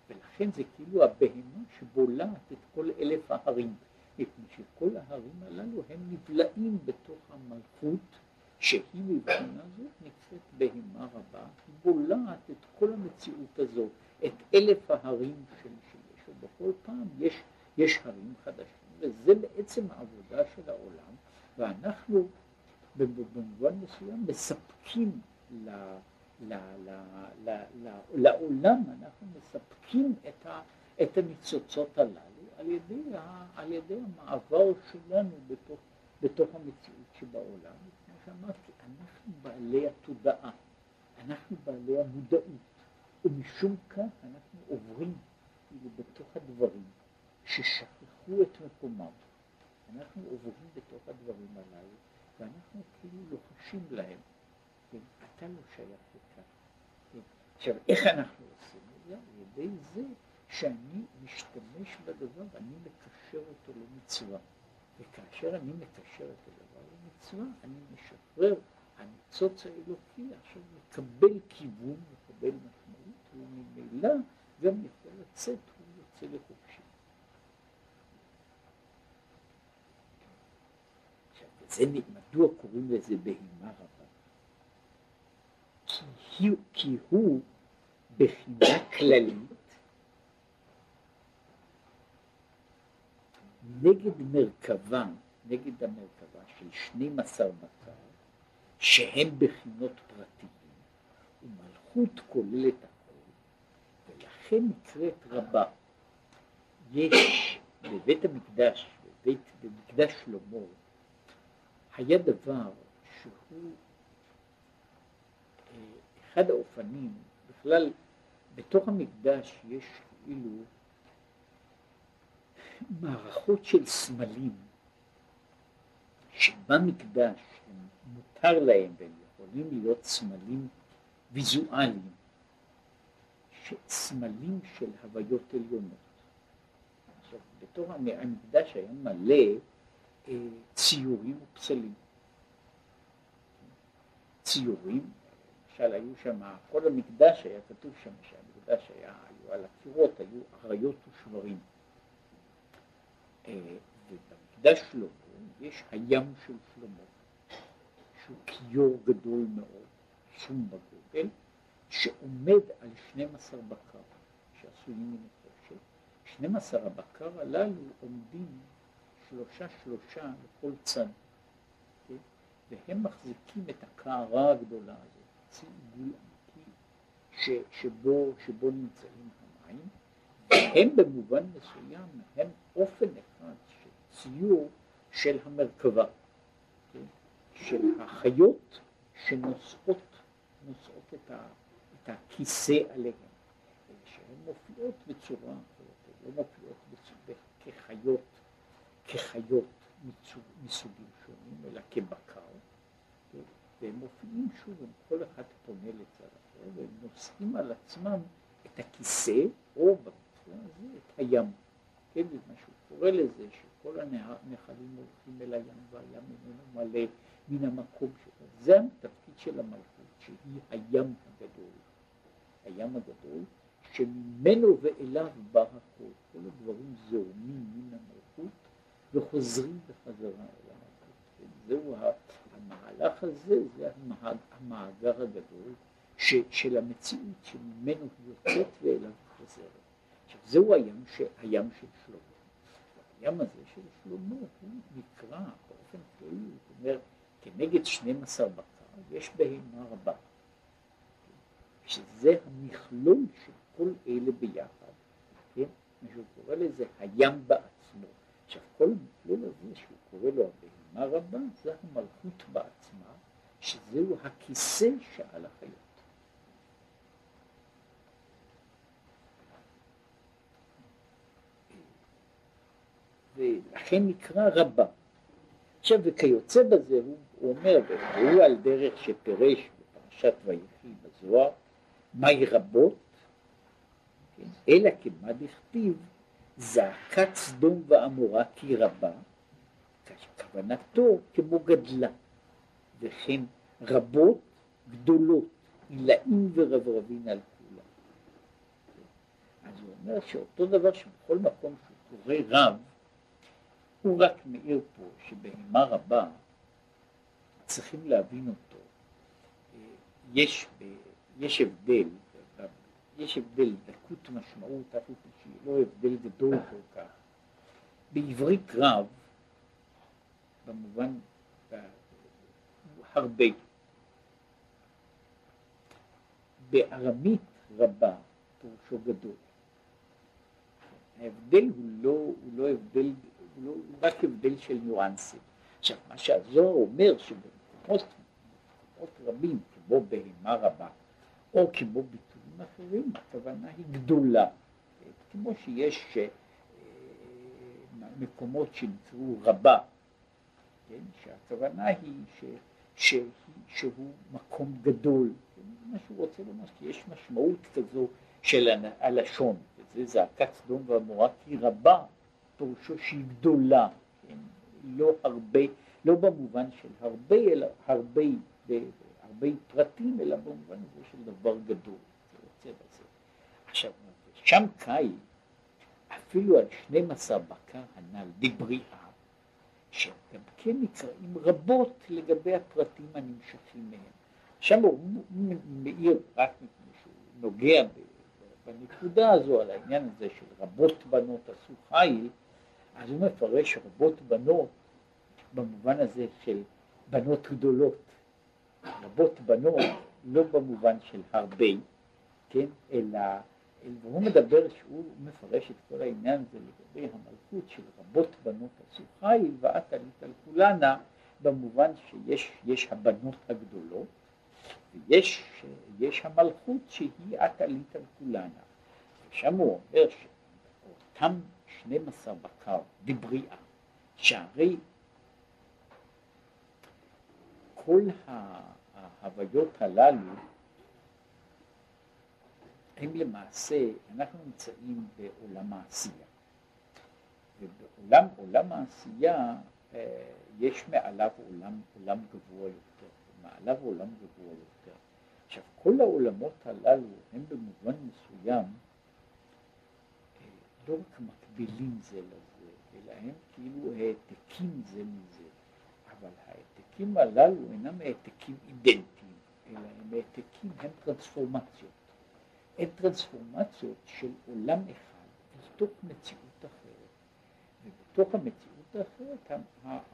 ולכן זה כאילו הבהמה שבולעת את כל אלף ההרים, מפני שכל ההרים הללו הם נבלעים בתוך המלכות, שהיא מבחינה זאת נקראת בהמה רבה, היא בולעת את כל המציאות הזאת, את אלף ההרים של שיש, ובכל פעם יש, יש הרים חדשים, וזה בעצם העבודה של העולם, ואנחנו במובן מסוים מספקים ל... ל, ל, ל, ל, לעולם אנחנו מספקים את, ה, את הניצוצות הללו על ידי, ה, על ידי המעבר שלנו בתוך, בתוך המציאות שבעולם. כמו שאמרתי, אנחנו בעלי התודעה, אנחנו בעלי המודעות, ומשום כך אנחנו עוברים בתוך הדברים ששכחו את מקומם. אנחנו עוברים בתוך הדברים הללו ואנחנו כאילו לוחשים להם. אתה לא שייך לכאן. עכשיו, איך אנחנו עושים את זה? על ידי זה שאני משתמש בדבר, אני מקשר אותו למצווה. וכאשר אני מקשר את הדבר למצווה, אני משחרר, הניצוץ האלוקי עכשיו מקבל כיוון, מקבל משמעות, וממילא גם יכול לצאת, הוא יוצא לחופשי. עכשיו, מדוע קוראים לזה בהימה רבה? כי הוא, כי הוא בחינה כללית נגד מרכבה, נגד המרכבה של שנים עשר מכר, שהם בחינות פרטיים, ומלכות כוללת הכל, ולכן נקראת רבה. יש בבית המקדש, בבית, במקדש שלמה, היה דבר שהוא אחד האופנים, בכלל, בתוך המקדש יש כאילו מערכות של סמלים שבמקדש הם מותר להם והם יכולים להיות סמלים ויזואליים, סמלים של הוויות עליונות. עכשיו, בתוך המקדש היה מלא אה, ציורים ופסלים. ציורים למשל, היו שם, כל המקדש היה כתוב שם, שהמקדש היה, היו על הקירות, היו אריות ושברים. ובמקדש שלמה יש הים של שלמה, שהוא קיור גדול מאוד, שום בגודל, שעומד על שנים עשר בקר, שעשויים מן החושך. שנים עשר הבקר הללו עומדים שלושה שלושה לכל צד, והם מחזיקים את הקערה הגדולה הזאת. עיגול עמקי שבו, שבו נמצאים המים, והם במובן מסוים הם אופן אחד של ציור של המרכבה, של החיות שנושאות נושאות את, ה, את הכיסא עליהם, שהן מופיעות בצורה אחרת, לא מופיעות בצורה, כחיות, כחיות מסוג, מסוגים שונים, אלא כבקר. והם מופיעים שוב, הם כל אחד פונה לצד אחר, והם נושאים על עצמם את הכיסא, או במקרה הזה, את הים. כן, מה שהוא קורא לזה, שכל הנחלים הולכים אל הים, והים ממנו מלא מן המקום שלו. זה התפקיד של המלכות, שהיא הים הגדול. הים הגדול, שממנו ואליו בא הכל. כל הדברים זורמים מן המלכות, וחוזרים בחזרה אל המלכות. כן, זהו ה... המהלך הזה זה המהג, המאגר הגדול ש, של המציאות שממנו היא יוצאת ואליו חוזרת. עכשיו זהו הים, ש, הים של שלמה. הים הזה של שלמה הוא נקרא באופן כללי, זאת אומרת, כנגד שנים עשר בקר יש בהמה רבה. שזה המכלול של כל אלה ביחד, כן? מה שהוא קורא לזה הים בעצמו. עכשיו כל המכלול הזה שהוא קורא לו הבהמה, מה רבה? זה המלכות בעצמה, שזהו הכיסא שעל החיות. ולכן נקרא רבה. עכשיו, וכיוצא בזה, הוא, הוא אומר, והוא על דרך שפרש בפרשת ויחי בזוהר, מהי רבות, אלא כמה דכתיב, זעקת סדום ועמורה כי רבה, כוונתו כמו גדלה, וכן רבות גדולות, אילאים ורברבין על כולם. אז הוא אומר שאותו דבר שבכל מקום שהוא קורא רב, הוא רק מאיר פה שבהמה רבה צריכים להבין אותו. יש, יש הבדל, יש הבדל דקות משמעות, אף ופשי, לא הבדל גדול כל כך. בעברית רב, במובן הרבה, בארמית רבה, פורשו גדול. ההבדל הוא לא, הוא לא הבדל, הוא, לא, הוא רק הבדל של ניואנסים. עכשיו, מה שהזוהר אומר שבמקומות רבים, כמו בהמה רבה, או כמו ביטויים אחרים, הכוונה היא גדולה. כמו שיש מקומות שנקראו רבה, כן? שהכוונה היא ש... ש... שהוא מקום גדול. מה שהוא רוצה לומר, כי יש משמעות כזו של הלשון, וזה זעקת סדום ועמורה, כי רבה פירושו שהיא גדולה, כן? לא הרבה, לא במובן של הרבה, אלא הרבה, הרבה פרטים, אלא במובן הזה של דבר גדול. עכשיו, שם קאי, אפילו על שנים עשר בקר הנ"ל דבריאה, שגם כן נקראים רבות לגבי הפרטים הנמשכים מהם. שם הוא מאיר רק מפני שהוא נוגע בנקודה הזו, על העניין הזה של רבות בנות עשו חיל, אז הוא מפרש רבות בנות במובן הזה של בנות גדולות. רבות בנות לא במובן של הרבה, כן, אלא והוא מדבר שהוא מפרש את כל העניין הזה לגבי המלכות של רבות בנות עשו חיל ואת עלית על כולנה, במובן שיש יש הבנות הגדולות ויש יש המלכות שהיא את עלית על כולנה. ושם הוא אומר שאותם שנים עשר בקר דבריאה, שהרי כל ההוויות הללו הם למעשה, אנחנו נמצאים בעולם העשייה, ובעולם עולם העשייה יש מעליו עולם, עולם גבוה יותר, מעליו עולם גבוה יותר. עכשיו, כל העולמות הללו הם במובן מסוים לא רק מקבילים זה לזה, אלא הם כאילו העתקים זה מזה, אבל העתקים הללו אינם העתקים אידנטיים, אלא הם העתקים, הם טרנספורמציות. את טרנספורמציות של עולם אחד בתוך מציאות אחרת, ובתוך המציאות האחרת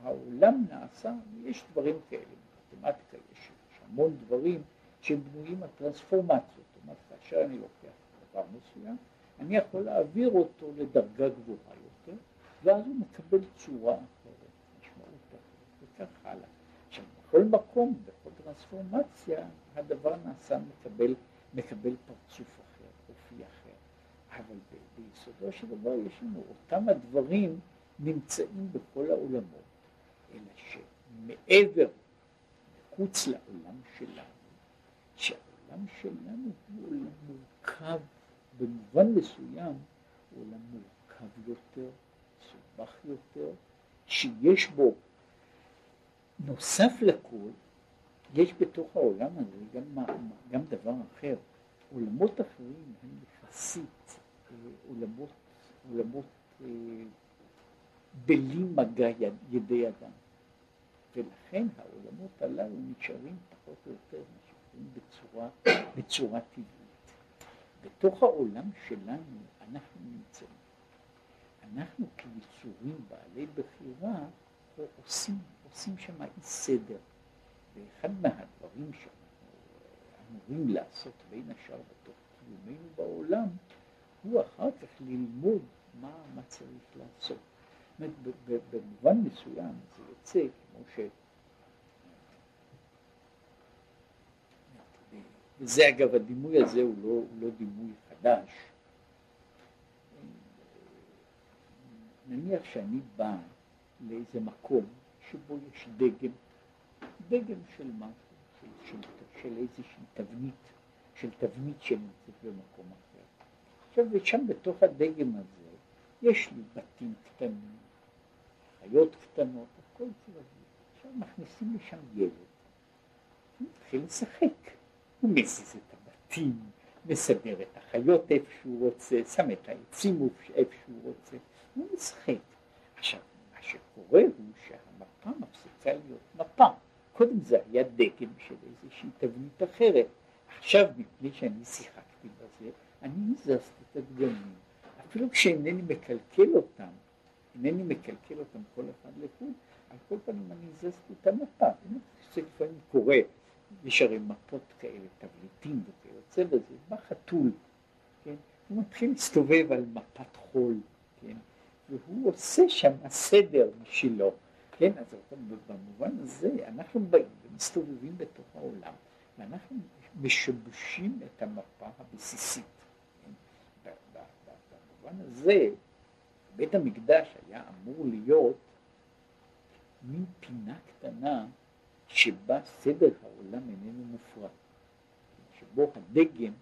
העולם נעשה, יש דברים כאלה, במתמטיקה יש המון דברים שהם בנויים הטרנספורמציות, זאת אומרת, כאשר אני לוקח דבר מסוים, אני יכול להעביר אותו לדרגה גבוהה יותר, ואז הוא מקבל צורה אחרת, משמעות אחרת, וכך הלאה. עכשיו, בכל מקום, בכל טרנספורמציה, הדבר נעשה מקבל מקבל פרצוף אחר, אופי אחר. אבל ב- ביסודו של דבר יש לנו, אותם הדברים נמצאים בכל העולמות, אלא שמעבר, מחוץ לעולם שלנו, שהעולם שלנו הוא עולם מורכב, במובן מסוים, הוא עולם מורכב יותר, סובך יותר, שיש בו, נוסף לכל, יש בתוך העולם הזה גם, גם דבר אחר. עולמות אחרים הם יחסית עולמות, עולמות בלי מגע יד, ידי אדם. ולכן העולמות הללו נשארים פחות או יותר נשארים בצורה, בצורה טבעית. בתוך העולם שלנו אנחנו נמצאים. אנחנו כיצורים בעלי בחירה עושים, עושים שם אי סדר. ואחד מהדברים שאנחנו אמורים לעשות בין השאר בתוך קיומנו בעולם, הוא אחר כך ללמוד מה, מה צריך לעשות. זאת אומרת, במובן מסוים זה יוצא כמו ש... וזה אגב, הדימוי הזה הוא לא, הוא לא דימוי חדש. נניח שאני בא לאיזה מקום שבו יש דגם, דגם של משהו, של, של, של איזושהי תבנית, של תבנית שנמצאת במקום אחר. עכשיו, ושם בתוך הדגם הזה, יש לי בתים קטנים, חיות קטנות, הכל צבעי. עכשיו מכניסים לשם ילד, הוא מתחיל לשחק, הוא מזיז את הבתים, מסדר את החיות איפה שהוא רוצה, שם את העצים איפה שהוא רוצה, הוא משחק. עכשיו, מה שקורה הוא שהמפה מפסיקה להיות מפה. קודם זה היה דגם של איזושהי תבנית אחרת. עכשיו, מפני שאני שיחקתי בזה, אני מזזתי את הדגמים. אפילו כשאינני מקלקל אותם, אינני מקלקל אותם כל אחד לכול, על כל פנים אני מזזתי את המפה. זה לפעמים קורה, יש הרי מפות כאלה, תבליטים וכיוצא בזה, מה חתול, כן? הוא מתחיל להסתובב על מפת חול, כן? והוא עושה שם הסדר משלו, כן? אז במובן הזה אנחנו באים ומסתובבים בתוך העולם, ואנחנו משבשים את המפה הבסיסית. במובן הזה, בית המקדש היה אמור להיות מין פינה קטנה שבה סדר העולם איננו מופרט, שבו הדגם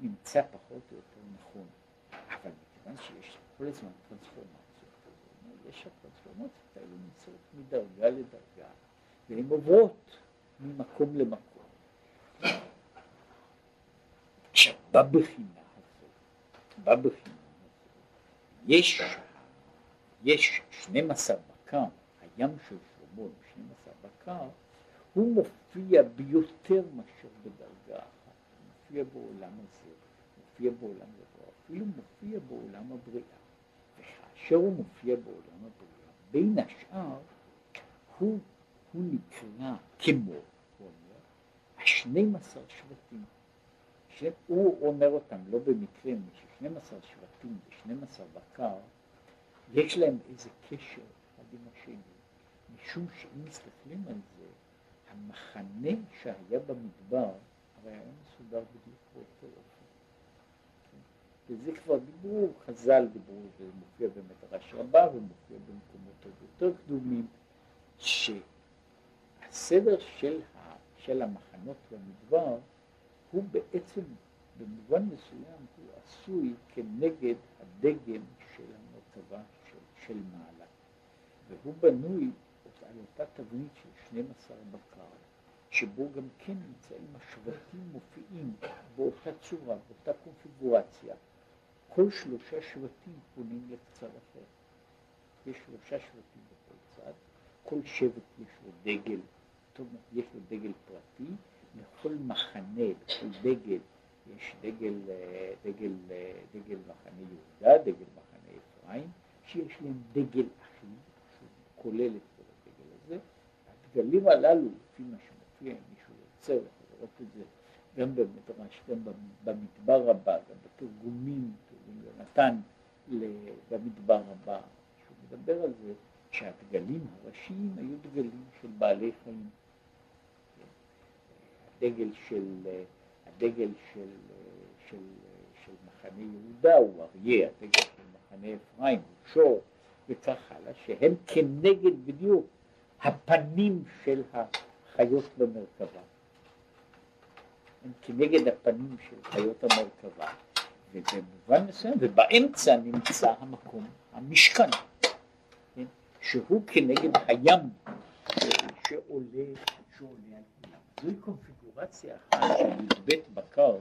נמצא פחות או יותר נכון. אבל מכיוון שיש כל הזמן טרנספורמציות, יש הטרנספורמציות האלה נמצאות מדרגה לדרגה, והן עוברות ממקום למקום. עכשיו, בבחינה הזאת, בבחינה הזאת, יש, יש שנים עשר בקר, הים של שלמה, שנים עשר בקר, הוא מופיע ביותר מאשר בדרגה אחת, הוא מופיע בעולם הזה, מופיע בעולם הזה, אפילו מופיע בעולם הבריאה. וכאשר הוא מופיע בעולם הבריאה, בין השאר, הוא, הוא נקרא כמו, הוא אומר, ה-שנים עשר שבטים. הוא אומר אותם לא במקרה, ש-שנים עשר שבטים ו-שנים עשר בקר, יש להם איזה קשר אחד עם השני, משום שאם מסתכלים על זה, המחנה שהיה במדבר, הרי היה מסודר בדיוק באותו אופן. וזה כבר דיברו, חז"ל דיברו, זה מופיע במדרש רבה ומופיע במקומות יותר קדומים, שהסדר של, ה, של המחנות במדבר, הוא בעצם, במובן מסוים, הוא עשוי כנגד הדגם של המרכבה של, של מעלה. והוא בנוי על אותה תבנית של שנים עשר בקר, שבו גם כן נמצאים השבטים מופיעים באותה צורה, באותה קונפיגורציה. כל שלושה שבטים פונים לקצר אחר. יש שלושה שבטים בכל צד, כל שבט יש לו דגל, יש לו דגל פרטי, לכל מחנה, לכל דגל, יש דגל, דגל, דגל מחנה יהודה, דגל מחנה אפרים, שיש להם דגל אחיד, שכולל את הדגלים הללו, לפי מה שמופיע, אם מישהו יוצא לראות את זה, גם במדרש, גם במדבר רבה, גם בתרגומים, תרגום יונתן במדבר רבה, שהוא מדבר על זה, שהדגלים הראשיים היו דגלים של בעלי חיים. הדגל של, הדגל של, של, של מחנה יהודה הוא אריה, הדגל של מחנה אפרים הוא שור, וכך הלאה, שהם כנגד בדיוק, הפנים של החיות במרכבה. הם כנגד הפנים של חיות המרכבה. ובמובן מסוים, ובאמצע נמצא המקום, המשכן, כן? שהוא כנגד הים שעולה, שעולה על כולם. זוהי קונפיגורציה אחת של י"ב בקר.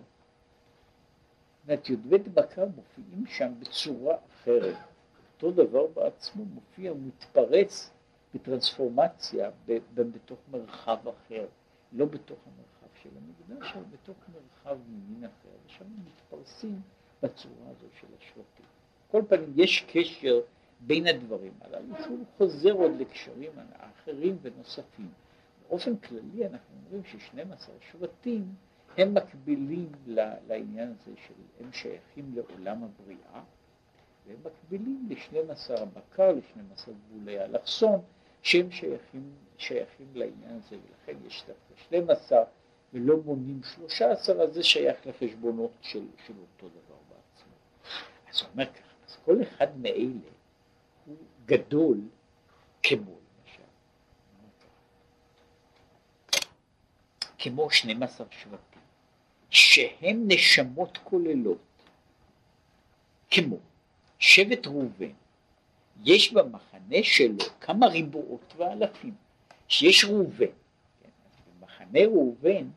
זאת י"ב בקר מופיעים שם בצורה אחרת. אותו דבר בעצמו מופיע, מתפרץ בטרנספורמציה בתוך מרחב אחר, לא בתוך המרחב של המקדש, אבל בתוך מרחב ממין אחר, ושם מתפרסים בצורה הזו של השבטים. כל פעמים יש קשר בין הדברים הללו, שהוא חוזר עוד לקשרים אחרים ונוספים. באופן כללי אנחנו אומרים ש-שנים עשר שבטים הם מקבילים לעניין הזה שהם שייכים לעולם הבריאה, והם מקבילים ל-שנים עשר הבקר, ל-שנים עשר גבולי האלכסון, שהם שייכים, שייכים לעניין הזה, ולכן יש דווקא שנים עשר, ולא מונים שלושה עשר, אז זה שייך לחשבונות של, של אותו דבר בעצמו. אז הוא אומר ככה, אז כל אחד מאלה הוא גדול כמו, למשל, כמו שנים עשר שבטים, שהם נשמות כוללות, כמו שבט ראובן יש במחנה שלו כמה ריבועות ואלפים, שיש ראובן, כן? במחנה ראובן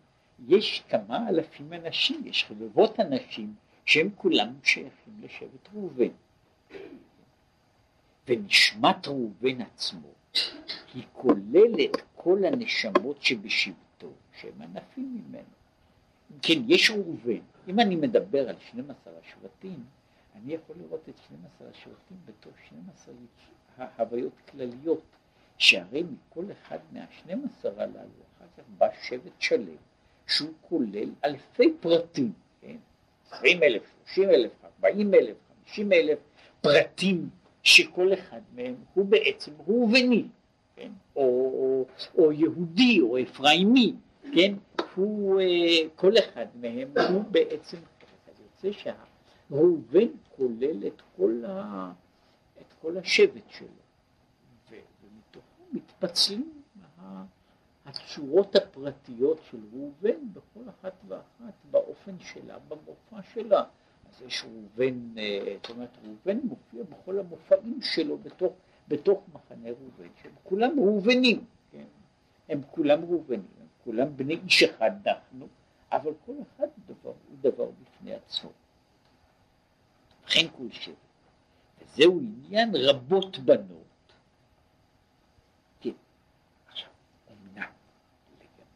יש כמה אלפים אנשים, יש חלבות אנשים שהם כולם שייכים לשבט ראובן. ונשמת ראובן עצמו היא כוללת כל הנשמות שבשבטו, שהם ענפים ממנו. כן, יש ראובן. אם אני מדבר על שנים עשר השבטים, אני יכול לראות את שנים עשר השבטים בתור שנים עשר ההוויות כלליות, שהרי מכל אחד מה-שנים עשר הללו, אחר כך בא שבט שלם, שהוא כולל אלפי פרטים, כן? עשרים אלף, שלושים אלף, ארבעים אלף, חמישים אלף פרטים, שכל אחד מהם הוא בעצם ראובני, כן? או, או, או יהודי או אפריימי, כן? הוא, כל אחד מהם הוא בעצם, אני רוצה שהראובן כולל את כל, ה, את כל השבט שלו, ומתוכו מתפצלים הצורות הפרטיות של ראובן בכל אחת ואחת באופן שלה, במופע שלה. אז יש ראובן, זאת אומרת, ראובן מופיע בכל המופעים שלו בתוך, בתוך מחנה ראובן, שהם כולם ראובנים, כן? הם כולם ראובנים, הם כולם בני איש אחד אנחנו, אבל כל אחד דבר, הוא דבר בפני עצמו. וכן כל שבט. וזהו עניין רבות בנות. כן. עכשיו, אמנם,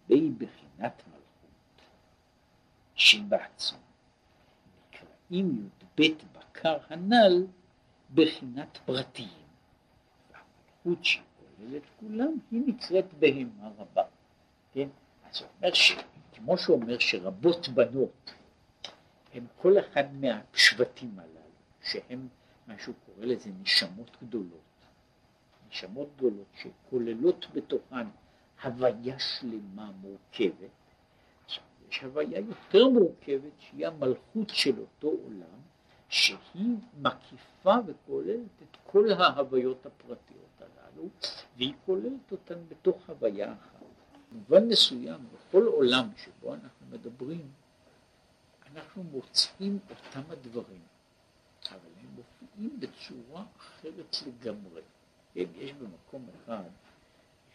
לגבי בחינת מלכות, שבעצמו, אם י"ב בקר הנ"ל בחינת פרטיים. והמלכות שכוללת כולם היא נקראת בהמה רבה. כן? אז הוא אומר ש... כמו שהוא אומר שרבות בנות הם כל אחד מהשבטים הללו, שהם מה שהוא קורא לזה נשמות גדולות. נשמות גדולות שכוללות בתוכן הוויה שלמה מורכבת. יש הוויה יותר מורכבת שהיא המלכות של אותו עולם, שהיא מקיפה וכוללת את כל ההוויות הפרטיות הללו, והיא כוללת אותן בתוך הוויה אחת. במובן מסוים, בכל עולם שבו אנחנו מדברים, אנחנו מוצאים אותם הדברים, אבל הם מופיעים בצורה אחרת לגמרי. יש במקום אחד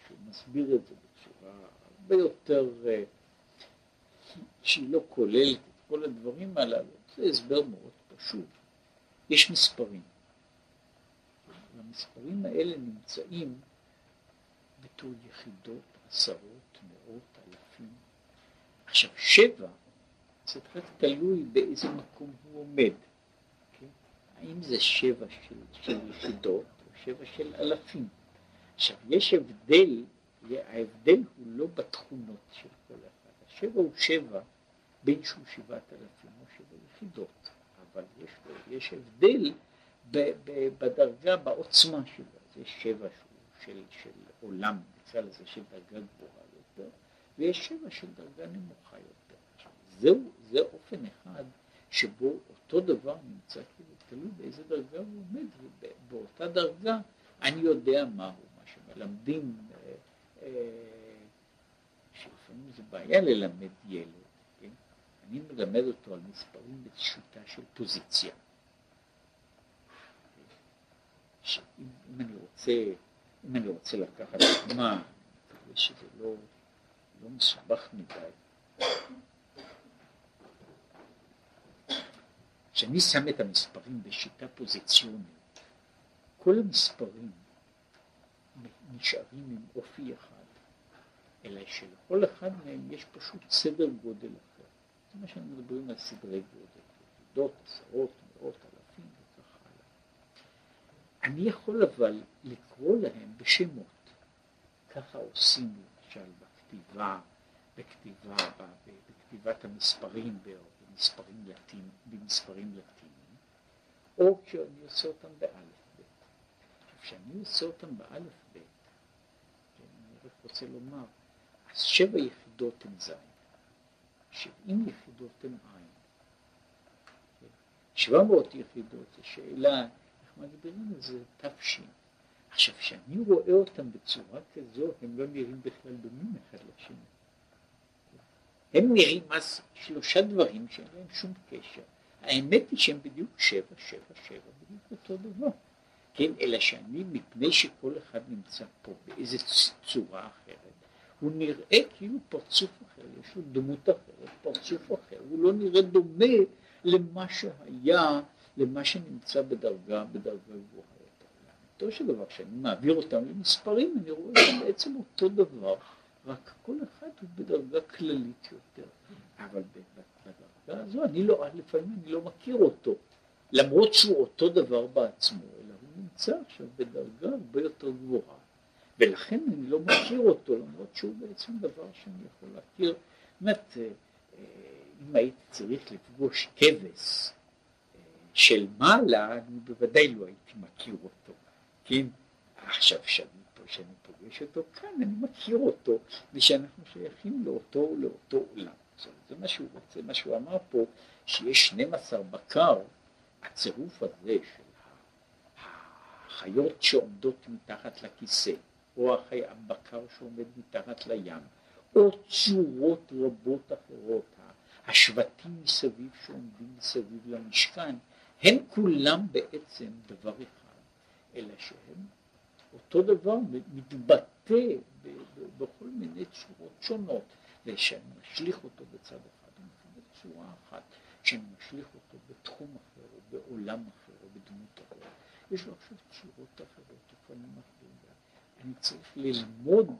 שהוא מסביר את זה בצורה הרבה יותר... שהיא לא כוללת את כל הדברים הללו, זה הסבר מאוד פשוט. יש מספרים. והמספרים האלה נמצאים בתור יחידות, עשרות, מאות, אלפים. עכשיו, שבע, זה רק תלוי באיזה מקום הוא עומד. Okay? האם זה שבע של, של יחידות או שבע של אלפים. עכשיו, יש הבדל, ההבדל הוא לא בתכונות של כל אחד. שבע הוא שבע, בין שהוא שבעת אלפים או שבע יחידות, אבל יש, יש הבדל ב, ב, בדרגה, בעוצמה שלו. זה שבע שהוא של, של עולם, נקרא לזה של דרגה גבוהה יותר, ויש שבע של דרגה נמוכה יותר. זהו, זה אופן אחד שבו אותו דבר נמצא כאילו, תלוי באיזה דרגה הוא עומד, ובאותה דרגה אני יודע מהו, מה שמלמדים, אה, אה, שלפעמים זה בעיה ללמד ילד, כן? אני מלמד אותו על מספרים בשיטה של פוזיציה. שאם, אם אני רוצה, אם אני רוצה לקחת דוגמה, כדי שזה לא, לא מסובך מדי, כשאני שם את המספרים בשיטה פוזיציונית, כל המספרים נשארים עם אופי אחד, אלא שלכל אחד מהם יש פשוט סדר גודל אחר. זה מה שאנחנו מדברים על סדרי גודל, יחידות, עשרות, מאות, אלפים וכך הלאה. אני יכול אבל לקרוא להם בשמות. ככה עושים למשל בכתיבה, בכתיבה, בכתיבת המספרים, במספרים לטיניים, במספרים לטיניים, או כשאני עושה אותם באלף-בית. כשאני עושה אותם באלף-בית, אני רוצה לומר, אז שבע יחידות הן זין, שבעים יחידות הן עין, שבע מאות יחידות, השאלה, אנחנו מדברים על זה תפשין. עכשיו, כשאני רואה אותם בצורה כזו, הם לא נראים בכלל במין אחד לשני. הם נראים אז שלושה דברים שאין להם שום קשר. האמת היא שהם בדיוק שבע, שבע, שבע, בדיוק אותו דבר. כן, אלא שאני, מפני שכל אחד נמצא פה באיזו צורה אחרת, הוא נראה כאילו פרצוף אחר, יש לו דמות אחרת, פרצוף אחר, הוא לא נראה דומה למה שהיה, למה שנמצא בדרגה, בדרגה גבוהה. אותו שדבר, כשאני מעביר אותם למספרים, אני רואה בעצם אותו דבר, רק כל אחד הוא בדרגה כללית יותר. אבל בדרגה הזו, אני לא, לפעמים אני לא מכיר אותו, למרות שהוא אותו דבר בעצמו, אלא הוא נמצא עכשיו בדרגה הרבה יותר גבוהה. ולכן אני לא מכיר אותו, למרות שהוא בעצם דבר שאני יכול להכיר. זאת אומרת, אם הייתי צריך לפגוש כבש של מעלה, אני בוודאי לא הייתי מכיר אותו. כן, עכשיו שאני, שאני פוגש אותו כאן, אני מכיר אותו, ושאנחנו שייכים לאותו, לאותו עולם. זה מה שהוא רוצה, מה שהוא אמר פה, שיש שנים עשר בקר, הצירוף הזה של החיות שעומדות מתחת לכיסא, או הבקר שעומד מתחת לים, או צורות רבות אחרות, השבטים מסביב שעומדים מסביב למשכן, הם כולם בעצם דבר אחד, אלא שהם אותו דבר מתבטא בכל מיני צורות שונות, ושאני משליך אותו בצד אחד, אני חושב בצורה אחת, שאני משליך אותו בתחום אחר, או בעולם אחר, או בדמות אחרת. יש לו עכשיו צורות אחרות, אופנים אחרים, אני צריך ללמוד, מה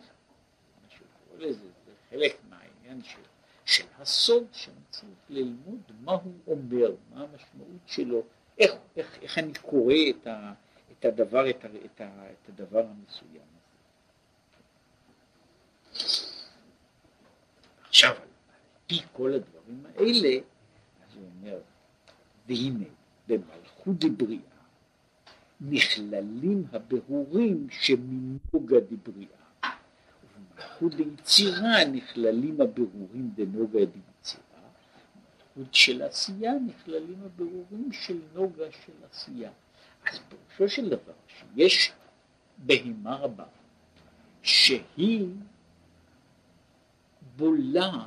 שקורא לזה, זה חלק מהעניין של, של הסוד, שאני צריך ללמוד מה הוא אומר, מה המשמעות שלו, איך, איך, איך אני קורא את, ה, את, הדבר, את, ה, את, ה, את הדבר המסוים הזה. עכשיו, על פי כל הדברים האלה, אז הוא אומר, והנה, במלכות דבריאה, נכללים הבהורים שמנוגה דבריאה. מלכות ליצירה נכללים הברורים דנוגה ליצירה, מלכות של עשייה נכללים הברורים של נוגה של עשייה. אז פרושו של דבר שיש בהימה רבה שהיא בולעת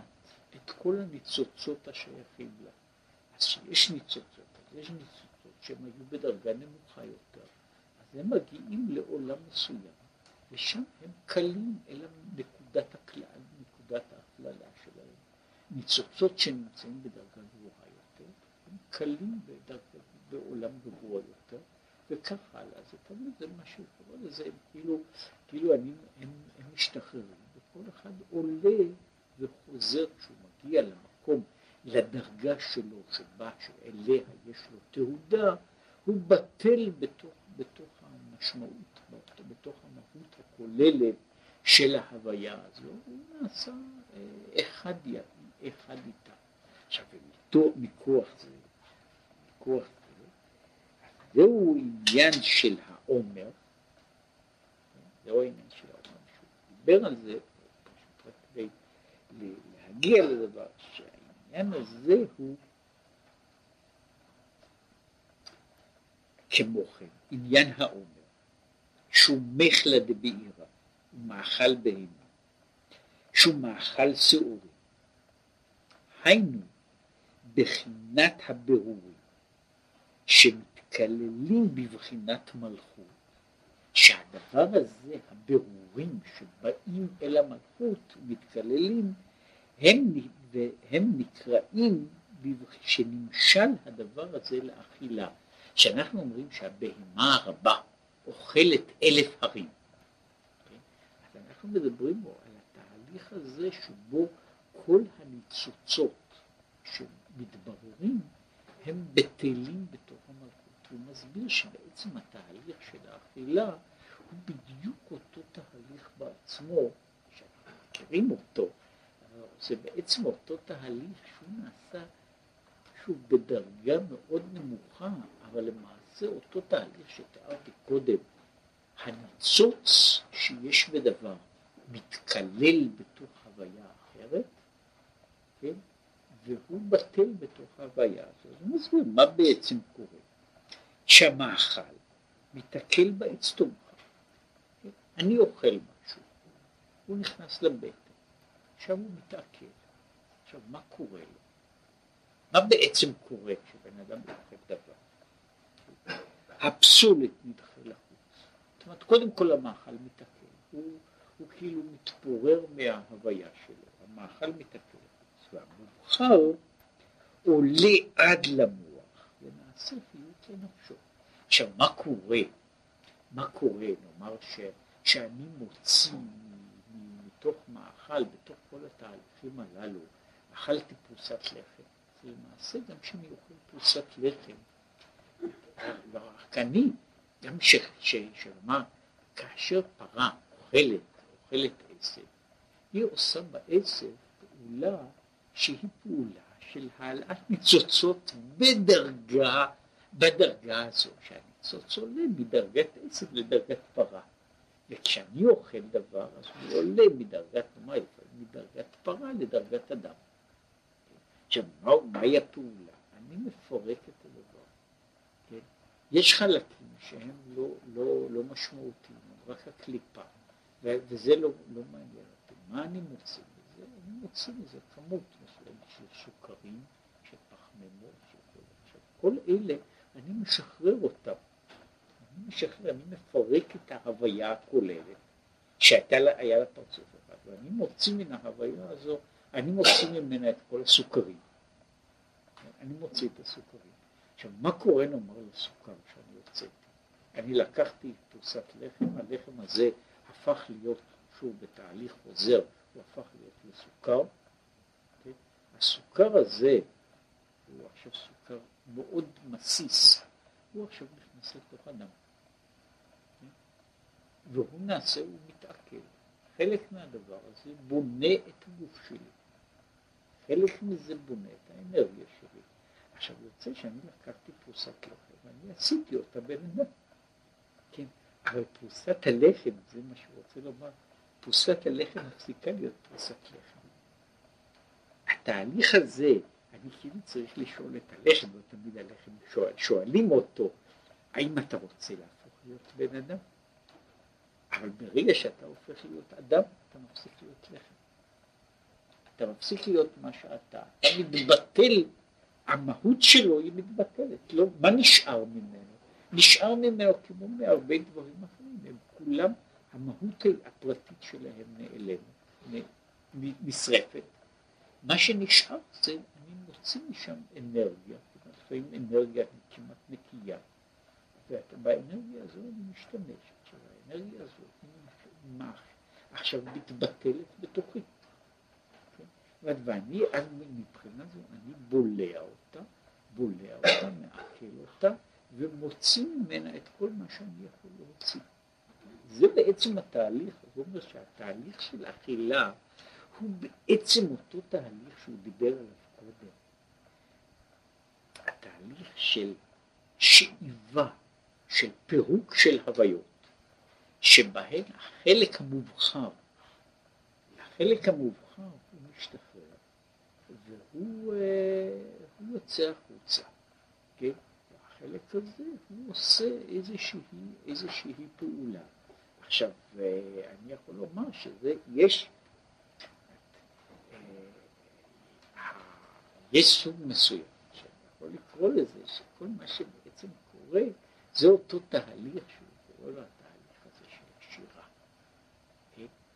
את כל הניצוצות השייכים לה. אז שיש ניצוצות, אז יש ניצוצות שהם היו בדרגה נמוכה יותר, אז הם מגיעים לעולם מסוים. ושם הם קלים אל נקודת הכלל, נקודת ההכללה שלהם. ניצוצות שנמצאים בדרגה גבוהה יותר, הם קלים בדרגה, בעולם גבוה יותר, וכך הלאה. זה תמיד זה מה שקורה לזה, כאילו, כאילו אני, הם, הם משתחררים, וכל אחד עולה וחוזר כשהוא מגיע למקום, לדרגה שלו שבה שאליה יש לו תעודה, הוא בטל בתוך, בתוך המשמעות. בתוך המהות הכוללת של ההוויה הזו, הוא נעשה אחד, אחד איתה. עכשיו, ומתו, מכוח זה, מכוח זה, זהו עניין של העומר, זהו עניין של העומר, שהוא דיבר על זה, פשוט רק כדי להגיע לדבר, שהעניין הזה הוא כמו כן, עניין העומר. שהוא מחלה דבעירה, הוא מאכל בהימה, שהוא מאכל סעורי. היינו, בחינת הבהורים, שמתכללים בבחינת מלכות, שהדבר הזה, הבהורים שבאים אל המלכות ומתכללים, הם, הם נקראים, שנמשל הדבר הזה לאכילה, שאנחנו אומרים שהבהימה הרבה, אוכלת אלף הרים. אז אנחנו מדברים על התהליך הזה שבו כל הניצוצות שמתבררים הם בטלים בתוך המלכות. הוא מסביר שבעצם התהליך של האכילה הוא בדיוק אותו תהליך בעצמו, שאנחנו מכירים אותו, זה בעצם אותו תהליך שהוא נעשה שהוא בדרגה מאוד נמוכה, אבל למעשה זה אותו תהליך שתיארתי קודם, הניצוץ שיש בדבר מתקלל בתוך הוויה אחרת, כן? והוא בטל בתוך הוויה הזאת. אז הוא מסביר מה בעצם קורה. שהמאכל מתקל בעץ תומך. כן? אני אוכל משהו, הוא נכנס לבטן, עכשיו הוא מתעכל. עכשיו מה קורה לו? מה בעצם קורה כשבן אדם אוכל דבר? הפסולת נדחה לה. אומרת, קודם כל המאכל מתעכל, הוא, הוא כאילו מתפורר מההוויה שלו, המאכל מתעכל, והמובחר עולה עד למוח, ונעשה פיוט לנפשו. עכשיו, מה קורה? מה קורה, נאמר, ש, שאני מוציא מתוך מאכל, בתוך כל התהליכים הללו, אכלתי פרוסת לחם, זה למעשה גם שאני אוכל פרוסת לחם, והרקני, גם ששרמה, כאשר פרה אוכלת, אוכלת עשב, היא עושה בעשב פעולה שהיא פעולה של העלאת ניצוצות בדרגה, בדרגה הזו, שהניצוץ עולה מדרגת עשב לדרגת פרה. וכשאני אוכל דבר, אז הוא עולה מדרגת, מה יפה? מדרגת פרה לדרגת אדם. עכשיו, מהי הפעולה? אני מפורק את הדבר. יש חלקים שהם לא, לא, לא משמעותיים, רק הקליפה, וזה לא, לא מעניין אותי. מה אני מוצא מזה? אני מוצא מזה כמות מסוימת של סוכרים, של פחמימות, של כל עכשיו. כל אלה, אני משחרר אותם. אני משחרר, אני מפרק את ההוויה הכוללת, שהיה לה פרצוף אחד, ואני מוצא מן ההוויה הזו, אני מוצא ממנה את כל הסוכרים. אני מוצא את הסוכרים. עכשיו, מה קורה נאמר לסוכר שאני הוצאתי? אני לקחתי פרוסת לחם, הלחם הזה הפך להיות, שהוא בתהליך חוזר, הוא הפך להיות לסוכר. Okay? הסוכר הזה, הוא עכשיו סוכר מאוד מסיס, הוא עכשיו נכנס לתוך הדם. Okay? והוא נעשה, הוא מתעכל. חלק מהדבר הזה בונה את הגוף שלי. חלק מזה בונה את האנרגיה שלי. עכשיו יוצא שאני לקחתי פרוסת לחם, ואני עשיתי אותה בלנדה. כן, אבל פרוסת הלחם, זה מה שהוא רוצה לומר, פרוסת הלחם מפסיקה להיות פרוסת לחם. התהליך הזה, אני כאילו צריך לשאול את הלחם, לא תמיד הלחם שואל, שואלים אותו, האם אתה רוצה להפוך להיות בן אדם? אבל ברגע שאתה הופך להיות אדם, אתה מפסיק להיות לחם. אתה מפסיק להיות מה שאתה, אתה מתבטל, המהות שלו היא מתבטלת, לא, מה נשאר ממנו? נשאר ממנו כמו מהרבה דברים אחרים, הם כולם, המהות הפרטית שלהם נעלמת, נשרפת. מה שנשאר זה, אני מוציא משם אנרגיה, לפעמים אנרגיה כמעט נקייה, ובאנרגיה הזו אני משתמש, עכשיו האנרגיה הזו היא מח, עכשיו מתבטלת בתוכי. ואני, אז מבחינה זו, אני בולע אותה, בולע אותה, מעכל אותה, ומוציא ממנה את כל מה שאני יכול להוציא. זה בעצם התהליך, זאת אומרת שהתהליך של אכילה, הוא בעצם אותו תהליך שהוא דיבר עליו קודם. התהליך של שאיבה, של פירוק של הוויות, שבהן החלק המובחר, החלק המובחר הוא משתחרר. והוא יוצא החוצה, כן? והחלק הזה הוא עושה איזושהי, איזושהי פעולה. עכשיו, אני יכול לומר שזה, יש, יש סוג מסוים, שאני יכול לקרוא לזה, שכל מה שבעצם קורה, זה אותו תהליך שהוא קורא לו התהליך הזה של השירה.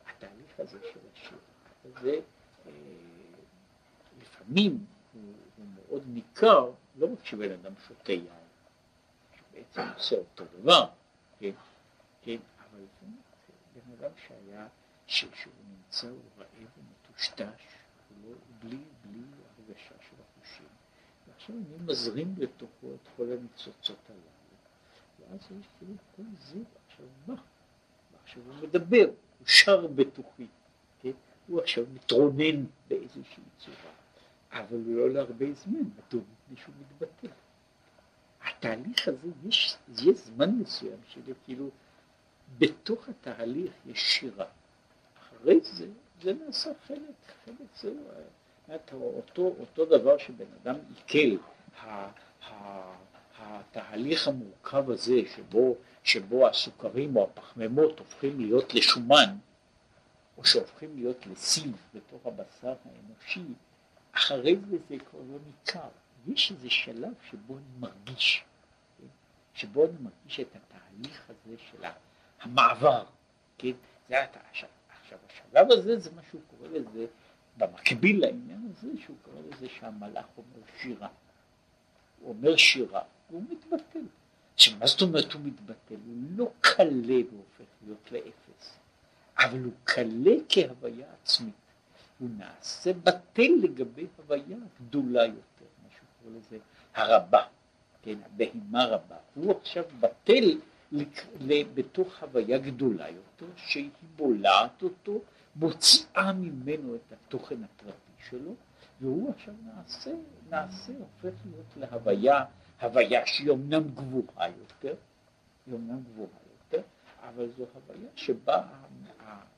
התהליך הזה של השירה, זה לפעמים הוא, הוא מאוד ניכר, לא רק שבן אדם שותה יין, שבעצם עושה אותו דבר, כן, כן, אבל לפעמים בן אדם שהיה, שהוא נמצא, הוא רעב, הוא מטושטש, הוא לא, בלי, בלי הרגשה של החושים. ועכשיו אני מזרים לתוכו את כל הניצוצות הללו, ואז יש כאילו כל זה, ועכשיו מה? ועכשיו הוא מדבר, הוא שר בתוכי, כן? הוא עכשיו מתרונן באיזושהי צורה. אבל לא להרבה זמן, מדום, מישהו מתבטל. התהליך הזה, יש, יש זמן מסוים שלו, כאילו, בתוך התהליך יש שירה. אחרי זה, זה נעשה חלק, חלק זהו. אותו, אותו דבר שבן אדם עיקל, התהליך המורכב הזה, שבו, שבו הסוכרים או הפחממות הופכים להיות לשומן, או שהופכים להיות לסיב בתוך הבשר האנושי, אחרי זה זה כבר לא ניכר. יש איזה שלב שבו אני מרגיש, שבו אני מרגיש את התהליך הזה של המעבר, כן? זה היה עכשיו, עכשיו השלב הזה, זה מה שהוא קורא לזה, במקביל לעניין הזה, שהוא קורא לזה שהמלאך אומר שירה. הוא אומר שירה, והוא מתבטל. שמה זאת אומרת הוא מתבטל? הוא לא קלה והופך להיות לאפס, אבל הוא קלה כהוויה עצמית. הוא נעשה בטל לגבי הוויה גדולה יותר, מה שהוא קורא לזה הרבה, כן, הבהימה רבה. הוא עכשיו בטל בתוך הוויה גדולה יותר, שהיא בולעת אותו, מוציאה ממנו את התוכן הפרטי שלו, והוא עכשיו נעשה, נעשה, הופך להיות להוויה, הוויה שהיא אומנם גבוהה יותר, היא אומנם גבוהה יותר, אבל זו הוויה שבה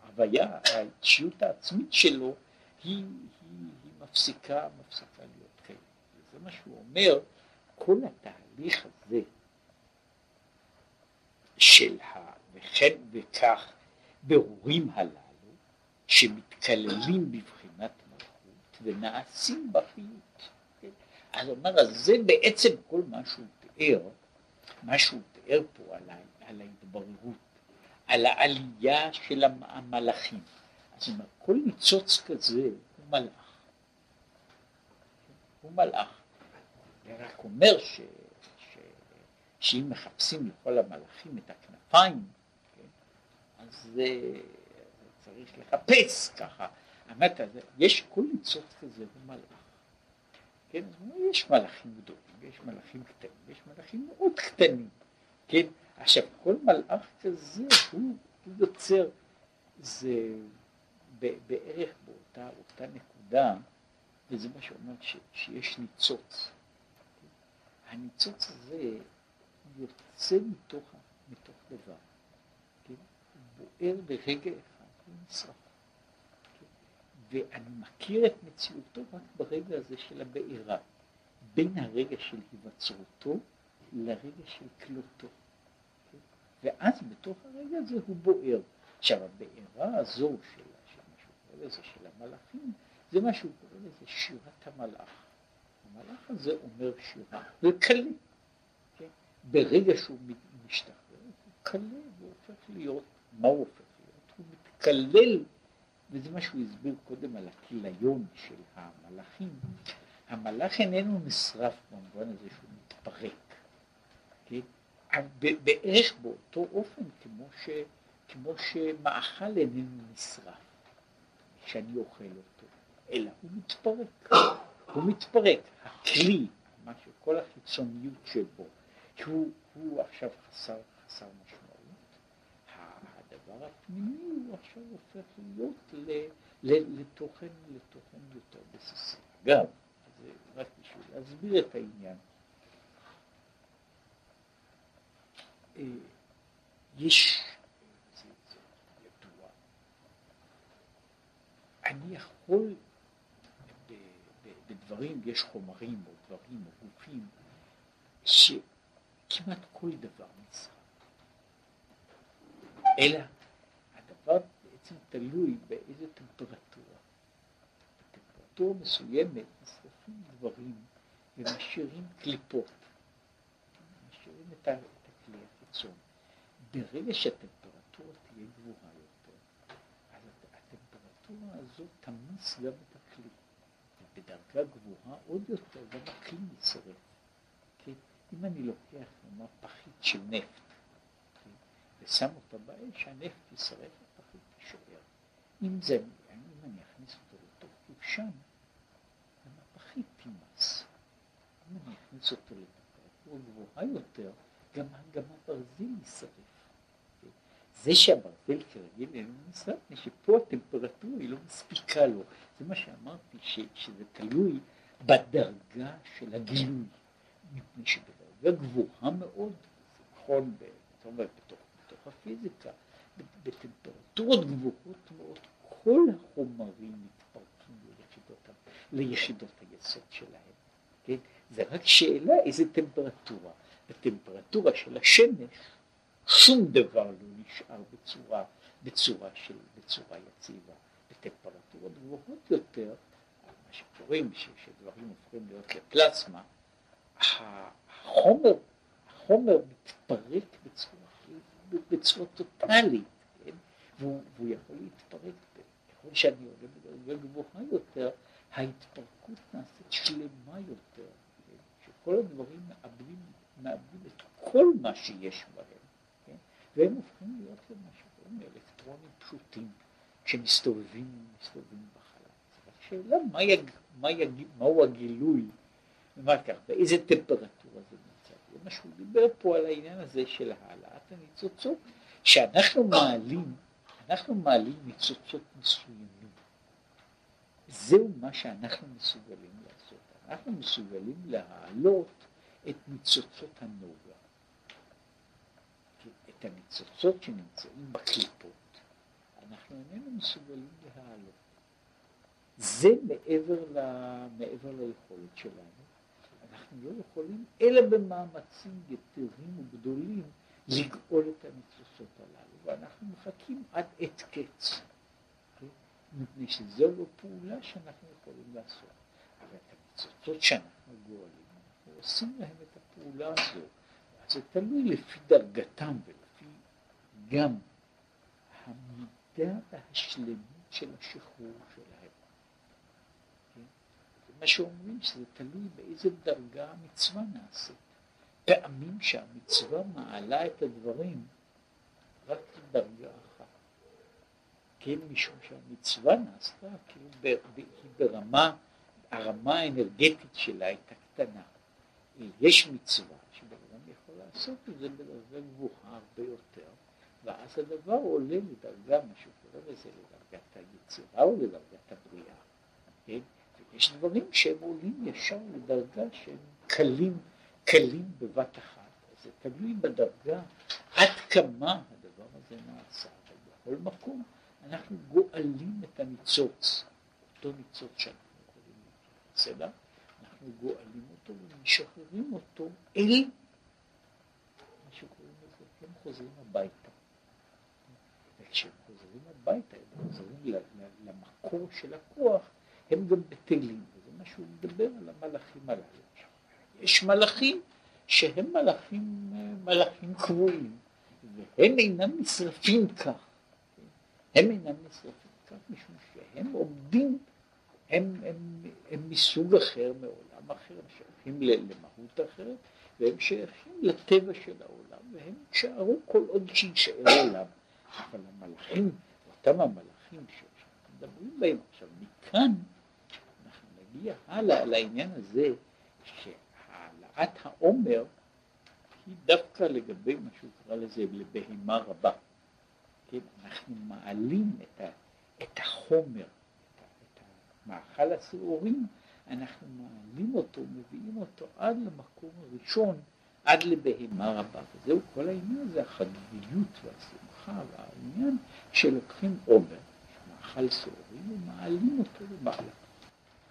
ההוויה, האישיות העצמית שלו, היא, היא, היא מפסיקה, מפסיקה להיות קיימת. זה מה שהוא אומר, כל התהליך הזה, של וכן וכך ברורים הללו, שמתקללים בבחינת מלכות ונעשים בחיות. כן? אז אומר, אז זה בעצם כל מה שהוא תיאר, מה שהוא תיאר פה על, על ההתבררות, על העלייה של המלאכים. אז אומר, כל ניצוץ כזה הוא מלאך. הוא מלאך. אני רק אומר ש... שאם מחפשים לכל המלאכים את הכנפיים, כן? אז זה צריך לחפש ככה. אמרת, יש כל ניצוץ כזה במלאך. כן? יש מלאכים גדולים, יש מלאכים קטנים, יש מלאכים מאוד קטנים. כן? עכשיו, כל מלאך כזה הוא, הוא יוצר, זה בערך באותה אותה נקודה, וזה מה שאומר ש, שיש ניצוץ. כן? הניצוץ הזה, יוצא מתוך, מתוך דבר, כן? הוא בוער ברגע אחד, הוא נשרף. כן? ואני מכיר את מציאותו רק ברגע הזה של הבעירה, בין הרגע של היווצרותו לרגע של כלותו. כן? ואז בתוך הרגע הזה הוא בוער. עכשיו הבעירה הזו של, של מה שהוא קורא לזה, של המלאכים, זה מה שהוא קורא לזה שירת המלאך. המלאך הזה אומר שירה, וקלה. ברגע שהוא משתחרר, הוא קלל, הוא הופך להיות, מה הוא הופך להיות? הוא מתקלל, וזה מה שהוא הסביר קודם על הכיליון של המלאכים. המלאך איננו נשרף במובן הזה שהוא מתפרק, כן? בערך באותו אופן כמו, ש, כמו שמאכל איננו נשרף, שאני אוכל אותו, אלא הוא מתפרק, הוא מתפרק. הכלי, מה שכל החיצוניות שבו, שהוא, הוא עכשיו חסר, חסר משמעות, הדבר הפנימי הוא עכשיו הופך להיות ל, ל, לתוכן, לתוכן יותר בסיסי. גם, זה רק בשביל להסביר את העניין. יש, זה, זה ידוע, אני יכול, ב, ב, בדברים, יש חומרים או דברים או גופים, ש... כמעט כל דבר נשרף. אלא הדבר בעצם תלוי באיזו טמפרטורה. בטמפרטורה מסוימת נשרפים דברים ומשאירים קליפות. משאירים את הכלי החיצון. ברגע שהטמפרטורה תהיה גבוהה יותר, אז הטמפרטורה הזאת תמיס גם את הכלי. ובדרגה גבוהה עוד יותר גם הכלי נשרף. אם אני לוקח, נאמר, פחית של נפט, כן? ושם אותה באש, הנפט ישרף, הפחית תישאר. אם זה, אם אני אכניס אותו לתוך כבשן, גם הפחית תימס. אם אני אכניס אותו לטמפרטורה גבוהה יותר, גם, גם הברזל ישרף. כן? זה שהברזל כרגיל אינו נשרף, שפה הטמפרטורה היא לא מספיקה לו. זה מה שאמרתי, ש, שזה תלוי בדרגה של הגילוי. מפני שבדרגה גבוהה מאוד, זה נכון, זאת אומרת, בתוך, בתוך הפיזיקה, בטמפרטורות גבוהות מאוד, כל החומרים מתפרקים ליחידות, ליחידות היסוד שלהם. כן? זה רק שאלה איזה טמפרטורה. בטמפרטורה של השמש, שום דבר לא נשאר בצורה, בצורה, של, בצורה יציבה. בטמפרטורות גבוהות יותר, מה שקוראים, שדברים הופכים להיות לפלסמה, החומר, החומר מתפרק בצורה חיובית, בצורה טוטאלית, כן? והוא, והוא יכול להתפרק. ככל שאני עולה בדרגה גבוהה יותר, ההתפרקות נעשית שלמה יותר, כן? שכל הדברים מאבדים, מאבדים את כל מה שיש בהם, כן? והם הופכים להיות למשהו אלקטרונים פשוטים כשמסתובבים מסתובבים בחלל. השאלה מה יג, מה יג, מהו הגילוי, ומה כך, באיזה טמפרטורה זה נמצא. מה שהוא דיבר פה על העניין הזה של העלאת הניצוצות, שאנחנו מעלים, אנחנו מעלים ניצוצות מסוימים. זהו מה שאנחנו מסוגלים לעשות. אנחנו מסוגלים להעלות את ניצוצות הנוגה. את הניצוצות שנמצאים בקליפות. אנחנו איננו מסוגלים להעלות. זה מעבר, לה, מעבר ליכולת שלנו. אנחנו לא יכולים, אלא במאמצים יתרים וגדולים, לגאול את הניצוצות הללו, ואנחנו מחכים עד עת קץ. מפני שזו לא פעולה שאנחנו יכולים לעשות. אבל את הניצוצות שאנחנו גואלים, אנחנו עושים להם את הפעולה הזו. אז זה תלוי לפי דרגתם ולפי גם המידה והשלמות של השחרור שלהם. מה שאומרים שזה תלוי באיזה דרגה המצווה נעשית. פעמים שהמצווה מעלה את הדברים רק לדרגה אחת. כן, משום שהמצווה נעשתה, כאילו ברמה, הרמה האנרגטית שלה הייתה קטנה. יש מצווה שבאדם יכול לעשות את זה בדרגה גבוהה הרבה יותר, ואז הדבר עולה לדרגה, משהו קורה לזה, לדרגת היצירה או לדרגת הבריאה. כן? יש דברים שהם עולים ישר לדרגה שהם קלים, קלים בבת אחת. אז זה תלוי בדרגה עד כמה הדבר הזה נעשה. אבל בכל מקום אנחנו גואלים את הניצוץ, אותו ניצוץ שאנחנו יכולים להתייחס אליו, אנחנו גואלים אותו ומשחררים אותו אל מה שקוראים לזה, הם חוזרים הביתה. וכשהם חוזרים הביתה, הם חוזרים למקור של הכוח, הם גם בטלים, וזה מה שהוא מדבר על המלאכים הללו. יש מלאכים שהם מלאכים, מלאכים קבועים, והם אינם נשרפים כך. הם אינם נשרפים כך משום שהם עומדים, הם, הם, הם מסוג אחר, מעולם אחר, שייכים למהות אחרת, והם שייכים לטבע של העולם, והם שערו כל עוד שישאר העולם. אבל המלאכים, אותם המלאכים שאנחנו מדברים בהם עכשיו, מכאן, נגיע הלאה לעניין הזה שהעלאת העומר היא דווקא לגבי מה שהוא קרא לזה לבהימה רבה. כן, אנחנו מעלים את, ה, את החומר, את, את המאכל הסעורים, אנחנו מעלים אותו, מביאים אותו עד למקום הראשון, עד לבהימה רבה. וזהו כל העניין הזה, החגיגיות והשמחה והעניין שלוקחים עומר, מאכל סעורים ומעלים אותו למעלה.